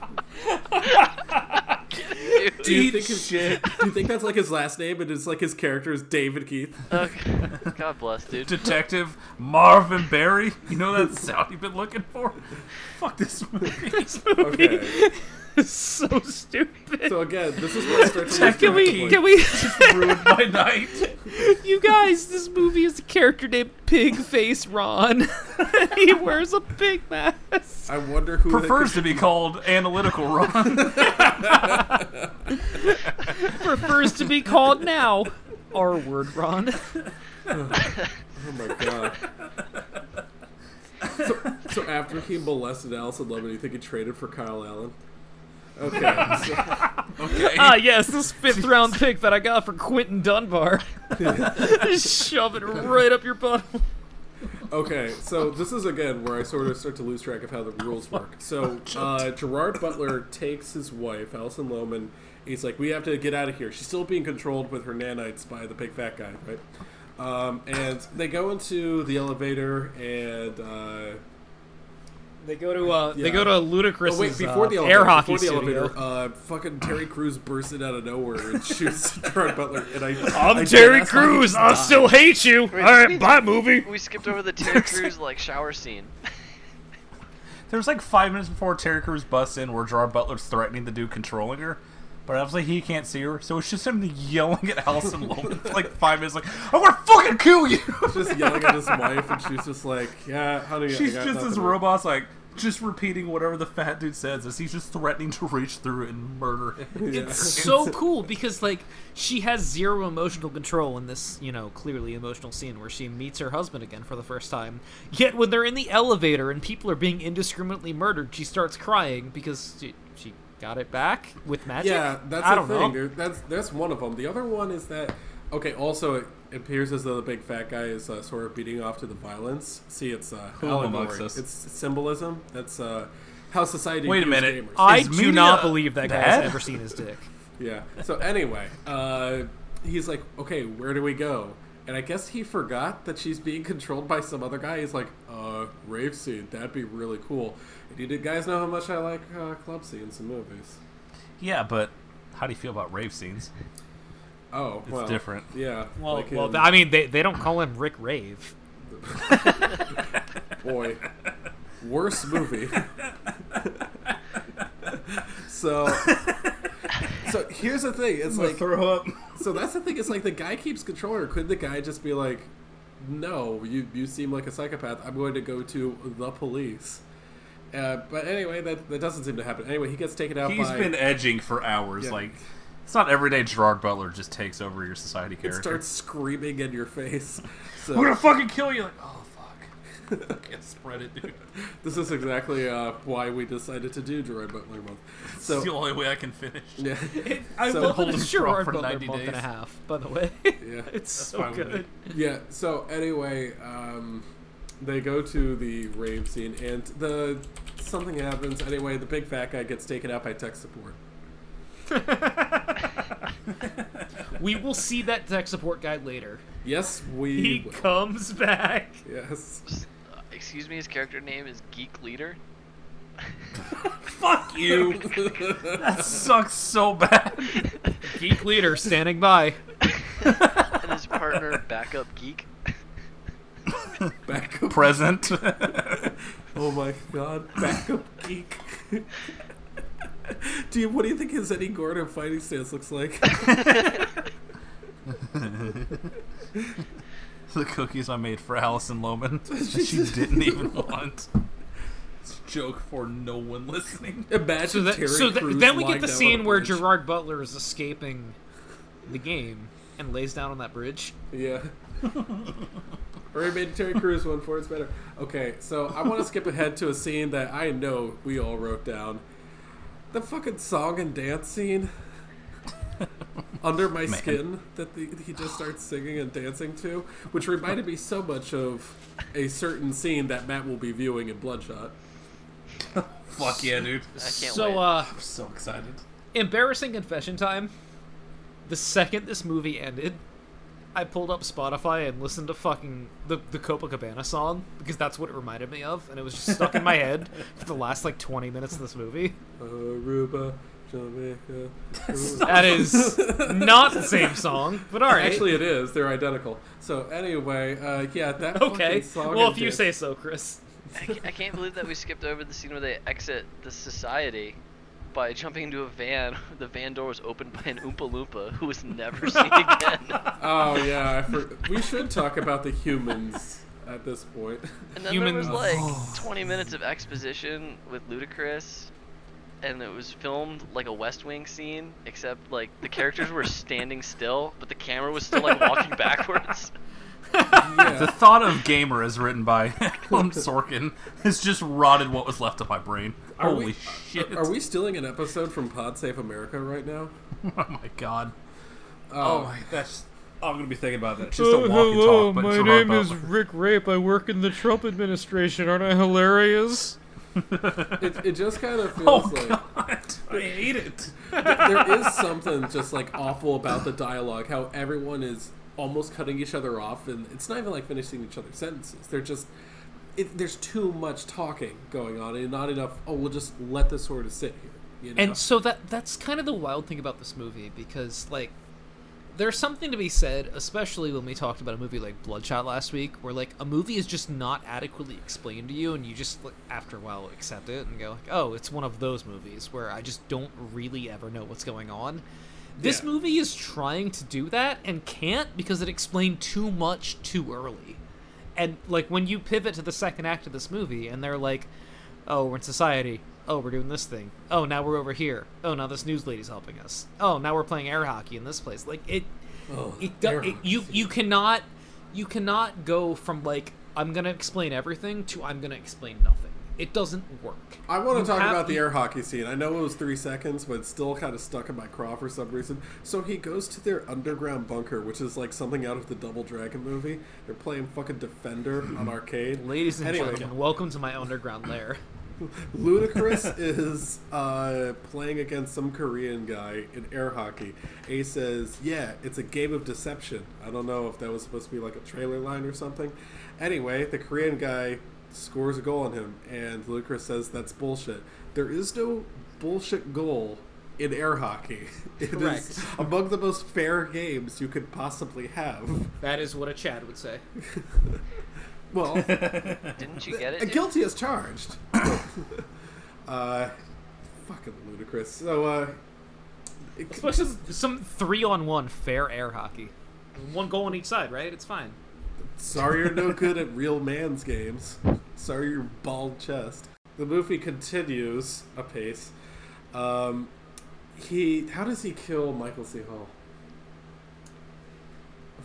Do you think that's like his last name, and it's like his character is David Keith? Okay. God bless, dude. Detective Marvin Berry. You know that sound you've been looking for? Fuck this movie. Okay. It's so stupid. So again, this is what starts to... Can we just ruined my night. You guys, this movie is a character named Pigface Ron. He wears a pig mask. I wonder who prefers to be called Analytical Ron. Prefers to be called now R-word Ron. Oh my god. So after he molested Allison Lohman, you think he traded for Kyle Allen? Okay. Yes, this 5th round pick that I got for Quentin Dunbar. Just shove it right up your butt. Okay, so this is again where I sort of start to lose track of how the rules work. So Gerard Butler takes his wife, Allison Lohman. He's like, we have to get out of here. She's still being controlled with her nanites by the big fat guy, right? And they go into the elevator and... They go to Ludacris' air hockey studio. Before the elevator, fucking Terry Crews bursts in out of nowhere and shoots Gerard Butler. And I'm Terry Crews. I still hate you. All right, bye, movie. We skipped over the Terry Crews shower scene. There's 5 minutes before Terry Crews busts in where Gerard Butler's threatening the dude controlling her. But obviously he can't see her, so it's just him yelling at Allison Lohman for 5 minutes, I'm gonna fucking kill you! Just yelling at his wife, and she's just like, yeah, how do you... She's just this robot's like, just repeating whatever the fat dude says as he's just threatening to reach through and murder him. Yeah. It's so cool because, like, she has zero emotional control in this, you know, clearly emotional scene where she meets her husband again for the first time. Yet when they're in the elevator and people are being indiscriminately murdered, she starts crying because she got it back with magic. Yeah, that's the thing, dude. That's one of them. The other one is that, okay, also it appears as though the big fat guy is sort of beating off to the violence. See, it's allegory. It's symbolism. That's how society. Wait a minute, gamers. I do not believe that guy has ever seen his dick. Yeah. So anyway, he's like, okay, where do we go? And I guess he forgot that she's being controlled by some other guy. He's like, rave scene. That'd be really cool. And you guys know how much I like club scenes in movies. Yeah, but how do you feel about rave scenes? Oh, well, it's different. Yeah. Well, like I mean, they don't call him Rick Rave. Boy, worst movie. So here's the thing. It's like throw up. So that's the thing. It's like the guy keeps controlling her. Could the guy just be like, "No, you seem like a psychopath. I'm going to go to the police." But anyway, that doesn't seem to happen. Anyway, he gets taken out. He's been edging for hours, yeah. Like. It's not every day Gerard Butler just takes over your society character. It starts screaming in your face. So. We're gonna fucking kill you! Like, oh, fuck. I can't spread it, dude. This is exactly why we decided to do Gerard Butler month. So, it's the only way I can finish. Yeah. I will hold him strong for 90 days. And a half, by the way. Yeah. It's so good. Yeah, so anyway, they go to the rave scene, and something happens. Anyway, the big fat guy gets taken out by tech support. We will see that tech support guy later. Yes, he will. Comes back. Yes. Excuse me, his character name is Geek Leader. Fuck you. That sucks so bad. Geek Leader standing by. And his partner, Backup Geek. Backup Present. Oh my god, Backup Geek. What do you think his Eddie Gordo fighting stance looks like? The cookies I made for Allison Lohman that she didn't even want. It's a joke for no one listening. Imagine Terry Crews then we get the scene where Gerard Butler is escaping the game and lays down on that bridge. Yeah. Or he made Terry Crews one for it's better. Okay, so I want to skip ahead to a scene that I know we all wrote down. The fucking song and dance scene Under My Skin that he just starts singing and dancing to, which reminded me so much of a certain scene that Matt will be viewing in Bloodshot. Fuck yeah, dude. I can't wait. I'm so excited. Embarrassing confession time. The second this movie ended, I pulled up Spotify and listened to fucking the Copacabana song because that's what it reminded me of, and it was just stuck in my head for the last like 20 minutes of this movie. Aruba, Jamaica. That is not the same song, but all right. Actually, it is. They're identical. So anyway, yeah, that fucking song. Well, if you say so, Chris. I can't believe that we skipped over the scene where they exit the society by jumping into a van. The van door was opened by an Oompa Loompa who was never seen again. Oh, yeah. We should talk about the humans at this point. And then there was 20 minutes of exposition with Ludacris, and it was filmed like a West Wing scene, except like the characters were standing still, but the camera was still like walking backwards. Yeah. The thought of Gamer as written by Alan Sorkin has just rotted what was left of my brain. Holy shit. Are we stealing an episode from Pod Save America right now? Oh my god. I'm going to be thinking about that. Just a walk and talk. But my name is Rick Rape. I work in the Trump administration. Aren't I hilarious? It just kind of feels God. I hate it. There is something just like awful about the dialogue, how everyone is almost cutting each other off, and it's not even like finishing each other's sentences. They're just there's too much talking going on and not enough we'll just let this sort of sit here, you know? And so that's kind of the wild thing about this movie, because like there's something to be said, especially when we talked about a movie like Bloodshot last week, where like a movie is just not adequately explained to you, and you just like, after a while accept it and go like, oh, it's one of those movies where I just don't really ever know what's going on. This movie is trying to do that and can't, because it explained too much too early. And, like, when you pivot to the second act of this movie and they're like, Oh, we're in society. Oh, we're doing this thing. Oh, now we're over here. Oh, now this news lady's helping us. Oh, now we're playing air hockey in this place. Like it, oh, you cannot go from like I'm gonna explain everything to I'm gonna explain nothing. It doesn't work. I want to talk about the air hockey scene. I know it was 3 seconds, but it's still kind of stuck in my craw for some reason. So he goes to their underground bunker, which is like something out of the Double Dragon movie. They're playing fucking Defender on arcade. Ladies and gentlemen, welcome to my underground lair. Ludacris is playing against some Korean guy in air hockey. Ace says, yeah, it's a game of deception. I don't know if that was supposed to be like a trailer line or something. Anyway, the Korean guy scores a goal on him, and Ludacris says that's bullshit. There is no bullshit goal in air hockey. It Correct. Is among the most fair games you could possibly have. That is what a Chad would say. Well, didn't you get it? Guilty as charged. Fucking ludicrous. So, especially some 3-on-1 fair air hockey. One goal on each side, right? It's fine. Sorry you're no good at real man's games. Sorry you're bald chest. The movie continues apace. How does he kill Michael C. Hall?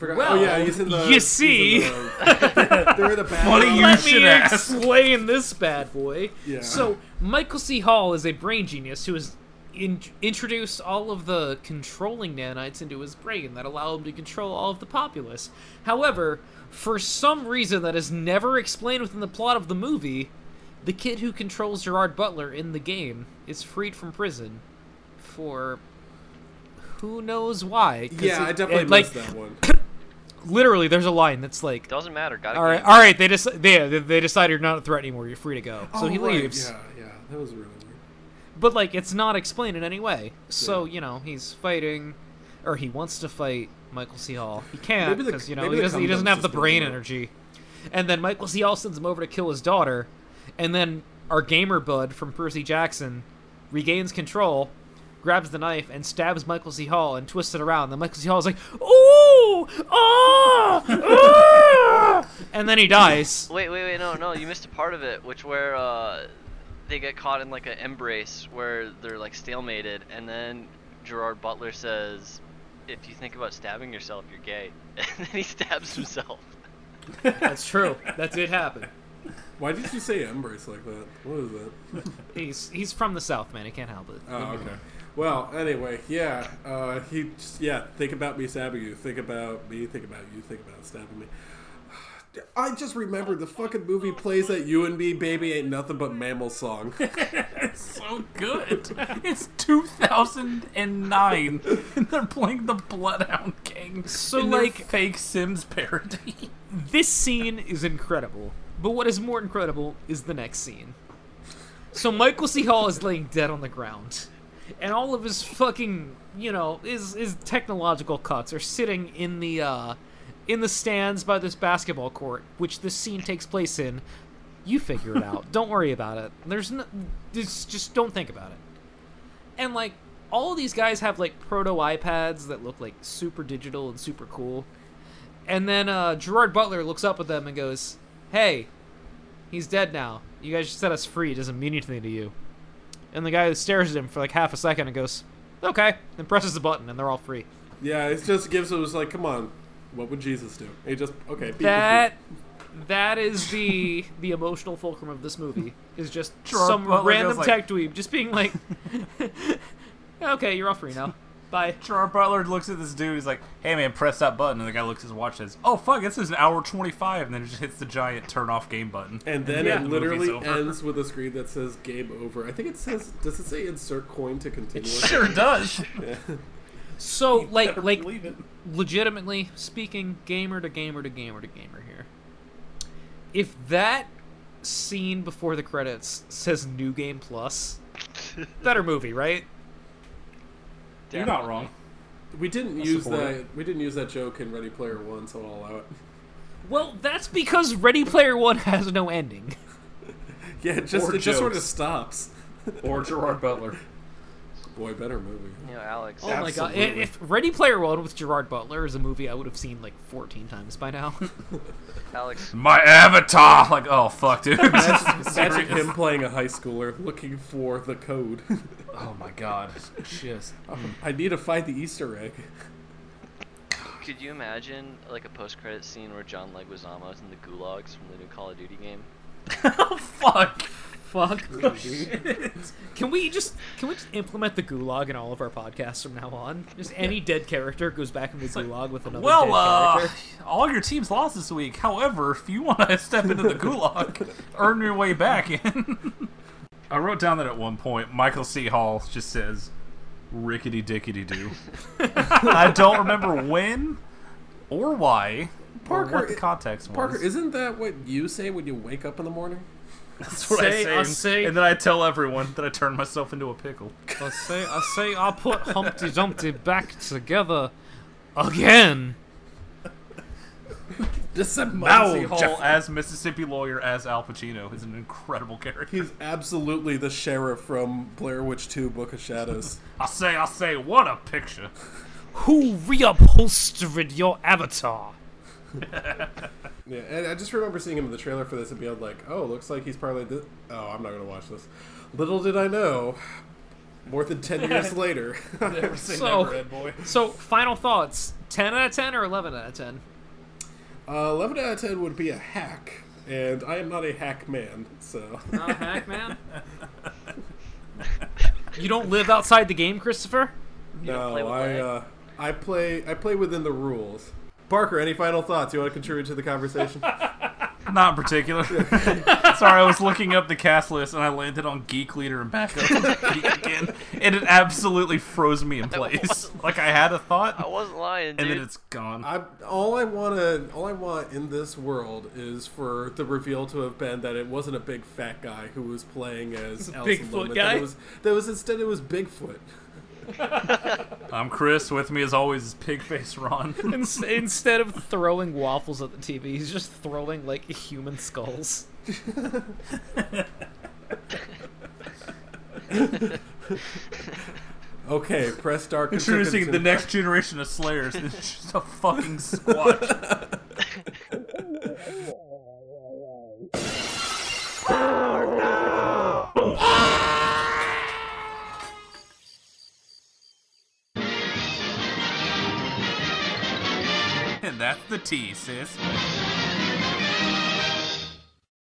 Well, oh, yeah, he's in the, you see, he's in the, they're in a bad funny you Let should me ask. Explain this bad boy. Yeah. So Michael C. Hall is a brain genius who has introduced all of the controlling nanites into his brain that allow him to control all of the populace. However, for some reason that is never explained within the plot of the movie, the kid who controls Gerard Butler in the game is freed from prison for who knows why. Yeah, I definitely missed that one. Literally, there's a line that's like, doesn't matter. Gotta all right. They decide you're not a threat anymore. You're free to go. So he leaves. Yeah, that was really weird. But like, it's not explained in any way. So yeah. You know, he's fighting, or he wants to fight Michael C. Hall. He can't because he doesn't have the brain energy. And then Michael C. Hall sends him over to kill his daughter, and then our gamer bud from Percy Jackson regains control, grabs the knife and stabs Michael C. Hall and twists it around. Then Michael C. Hall is like, ooh! Ah! Ah! And then he dies. Wait, no, you missed a part of it, which where they get caught in like an embrace where they're like stalemated, and then Gerard Butler says, if you think about stabbing yourself, you're gay. And then he stabs himself. That's true. That did happen. Why did you say embrace like that? What is that? He's from the South, man. He can't help it. Oh, okay. Well, anyway, yeah, think about me stabbing you, think about me, think about you, think about stabbing me. I just remembered the fucking movie plays that You and Me, Baby Ain't Nothing But Mammal song. It's so good. It's 2009, and they're playing the Bloodhound King. So, like, fake Sims parody. This scene is incredible, but what is more incredible is the next scene. So Michael C. Hall is laying dead on the ground. And all of his fucking, his technological cuts are sitting in the stands by this basketball court, which this scene takes place in. You figure it out. Don't worry about it. Just don't think about it. And like all of these guys have like proto iPads that look like super digital and super cool. And then Gerard Butler looks up at them and goes, "Hey, he's dead now. You guys just set us free. It doesn't mean anything to you." And the guy stares at him for like half a second and goes, "Okay," and presses the button, and they're all free. Yeah, it just gives us like, come on, what would Jesus do? He just that is the emotional fulcrum of this movie is just some random tech dweeb just being like, "Okay, you're all free now. Bye." Gerard Butler looks at this dude. He's like, "Hey man, press that button." And the guy looks at his watch and says, "Oh fuck, this is an hour 25." And then it just hits the giant turn off game button. And then it literally ends with a screen that says "Game over." I think it says. Does it say "Insert coin to continue"? It sure does. Yeah. So like legitimately speaking, gamer to gamer here. If that scene before the credits says "New Game Plus," better movie, right? You're not wrong. We didn't use that joke in Ready Player One, so I'll allow it. Well, that's because Ready Player One has no ending. Yeah, it just sort of stops. Or Gerard Butler. boy better movie. You know, Alex. Oh absolutely. My god! If Ready Player One with Gerard Butler is a movie I would have seen like 14 times by now. Alex, my avatar. Like, oh fuck, dude. Imagine him playing a high schooler looking for the code. Oh my god! Just I need to find the Easter egg. Could you imagine like a post-credit scene where John Leguizamo is in the gulags from the new Call of Duty game? Oh fuck. Fuck. Oh, shit. Can we just implement the gulag in all of our podcasts from now on? Just any dead character goes back in the gulag with another dead character. All your teams lost this week. However, if you want to step into the gulag, earn your way back in. I wrote down that at one point, Michael C. Hall just says, rickety dickety do. I don't remember when or why Parker, or what the context was. Parker, isn't that what you say when you wake up in the morning? That's what I say. And then I tell everyone that I turned myself into a pickle. I say, I put Humpty Dumpty back together again. Mao Hall as Mississippi lawyer as Al Pacino is an incredible character. He's absolutely the sheriff from Blair Witch 2 Book of Shadows. I say, what a picture. Who reupholstered your avatar? Yeah, and I just remember seeing him in the trailer for this and being like, oh, looks like he's probably this. Oh, I'm not going to watch this. Little did I know, more than 10 years later. Never say never, Ed Boy. So, final thoughts. 10 out of 10 or 11 out of 10? 11 out of 10 would be a hack, and I am not a hack man, so. Not a hack man? You don't live outside the game, Christopher? No, I play within the rules. Parker, any final thoughts? You want to contribute to the conversation? Not in particular. Sorry, I was looking up the cast list and I landed on Geek Leader and back up Geek again, and it absolutely froze me in place. Like I had a thought, I wasn't lying, dude. And then it's gone. All I want in this world is for the reveal to have been that it wasn't a big fat guy who was playing as Bigfoot guy. Instead it was Bigfoot. I'm Chris. With me, as always, is Pigface Ron. Instead of throwing waffles at the TV, he's just throwing like human skulls. Okay, press start. Introducing the next generation of Slayers. It's just a fucking squatch. That's the tea, sis.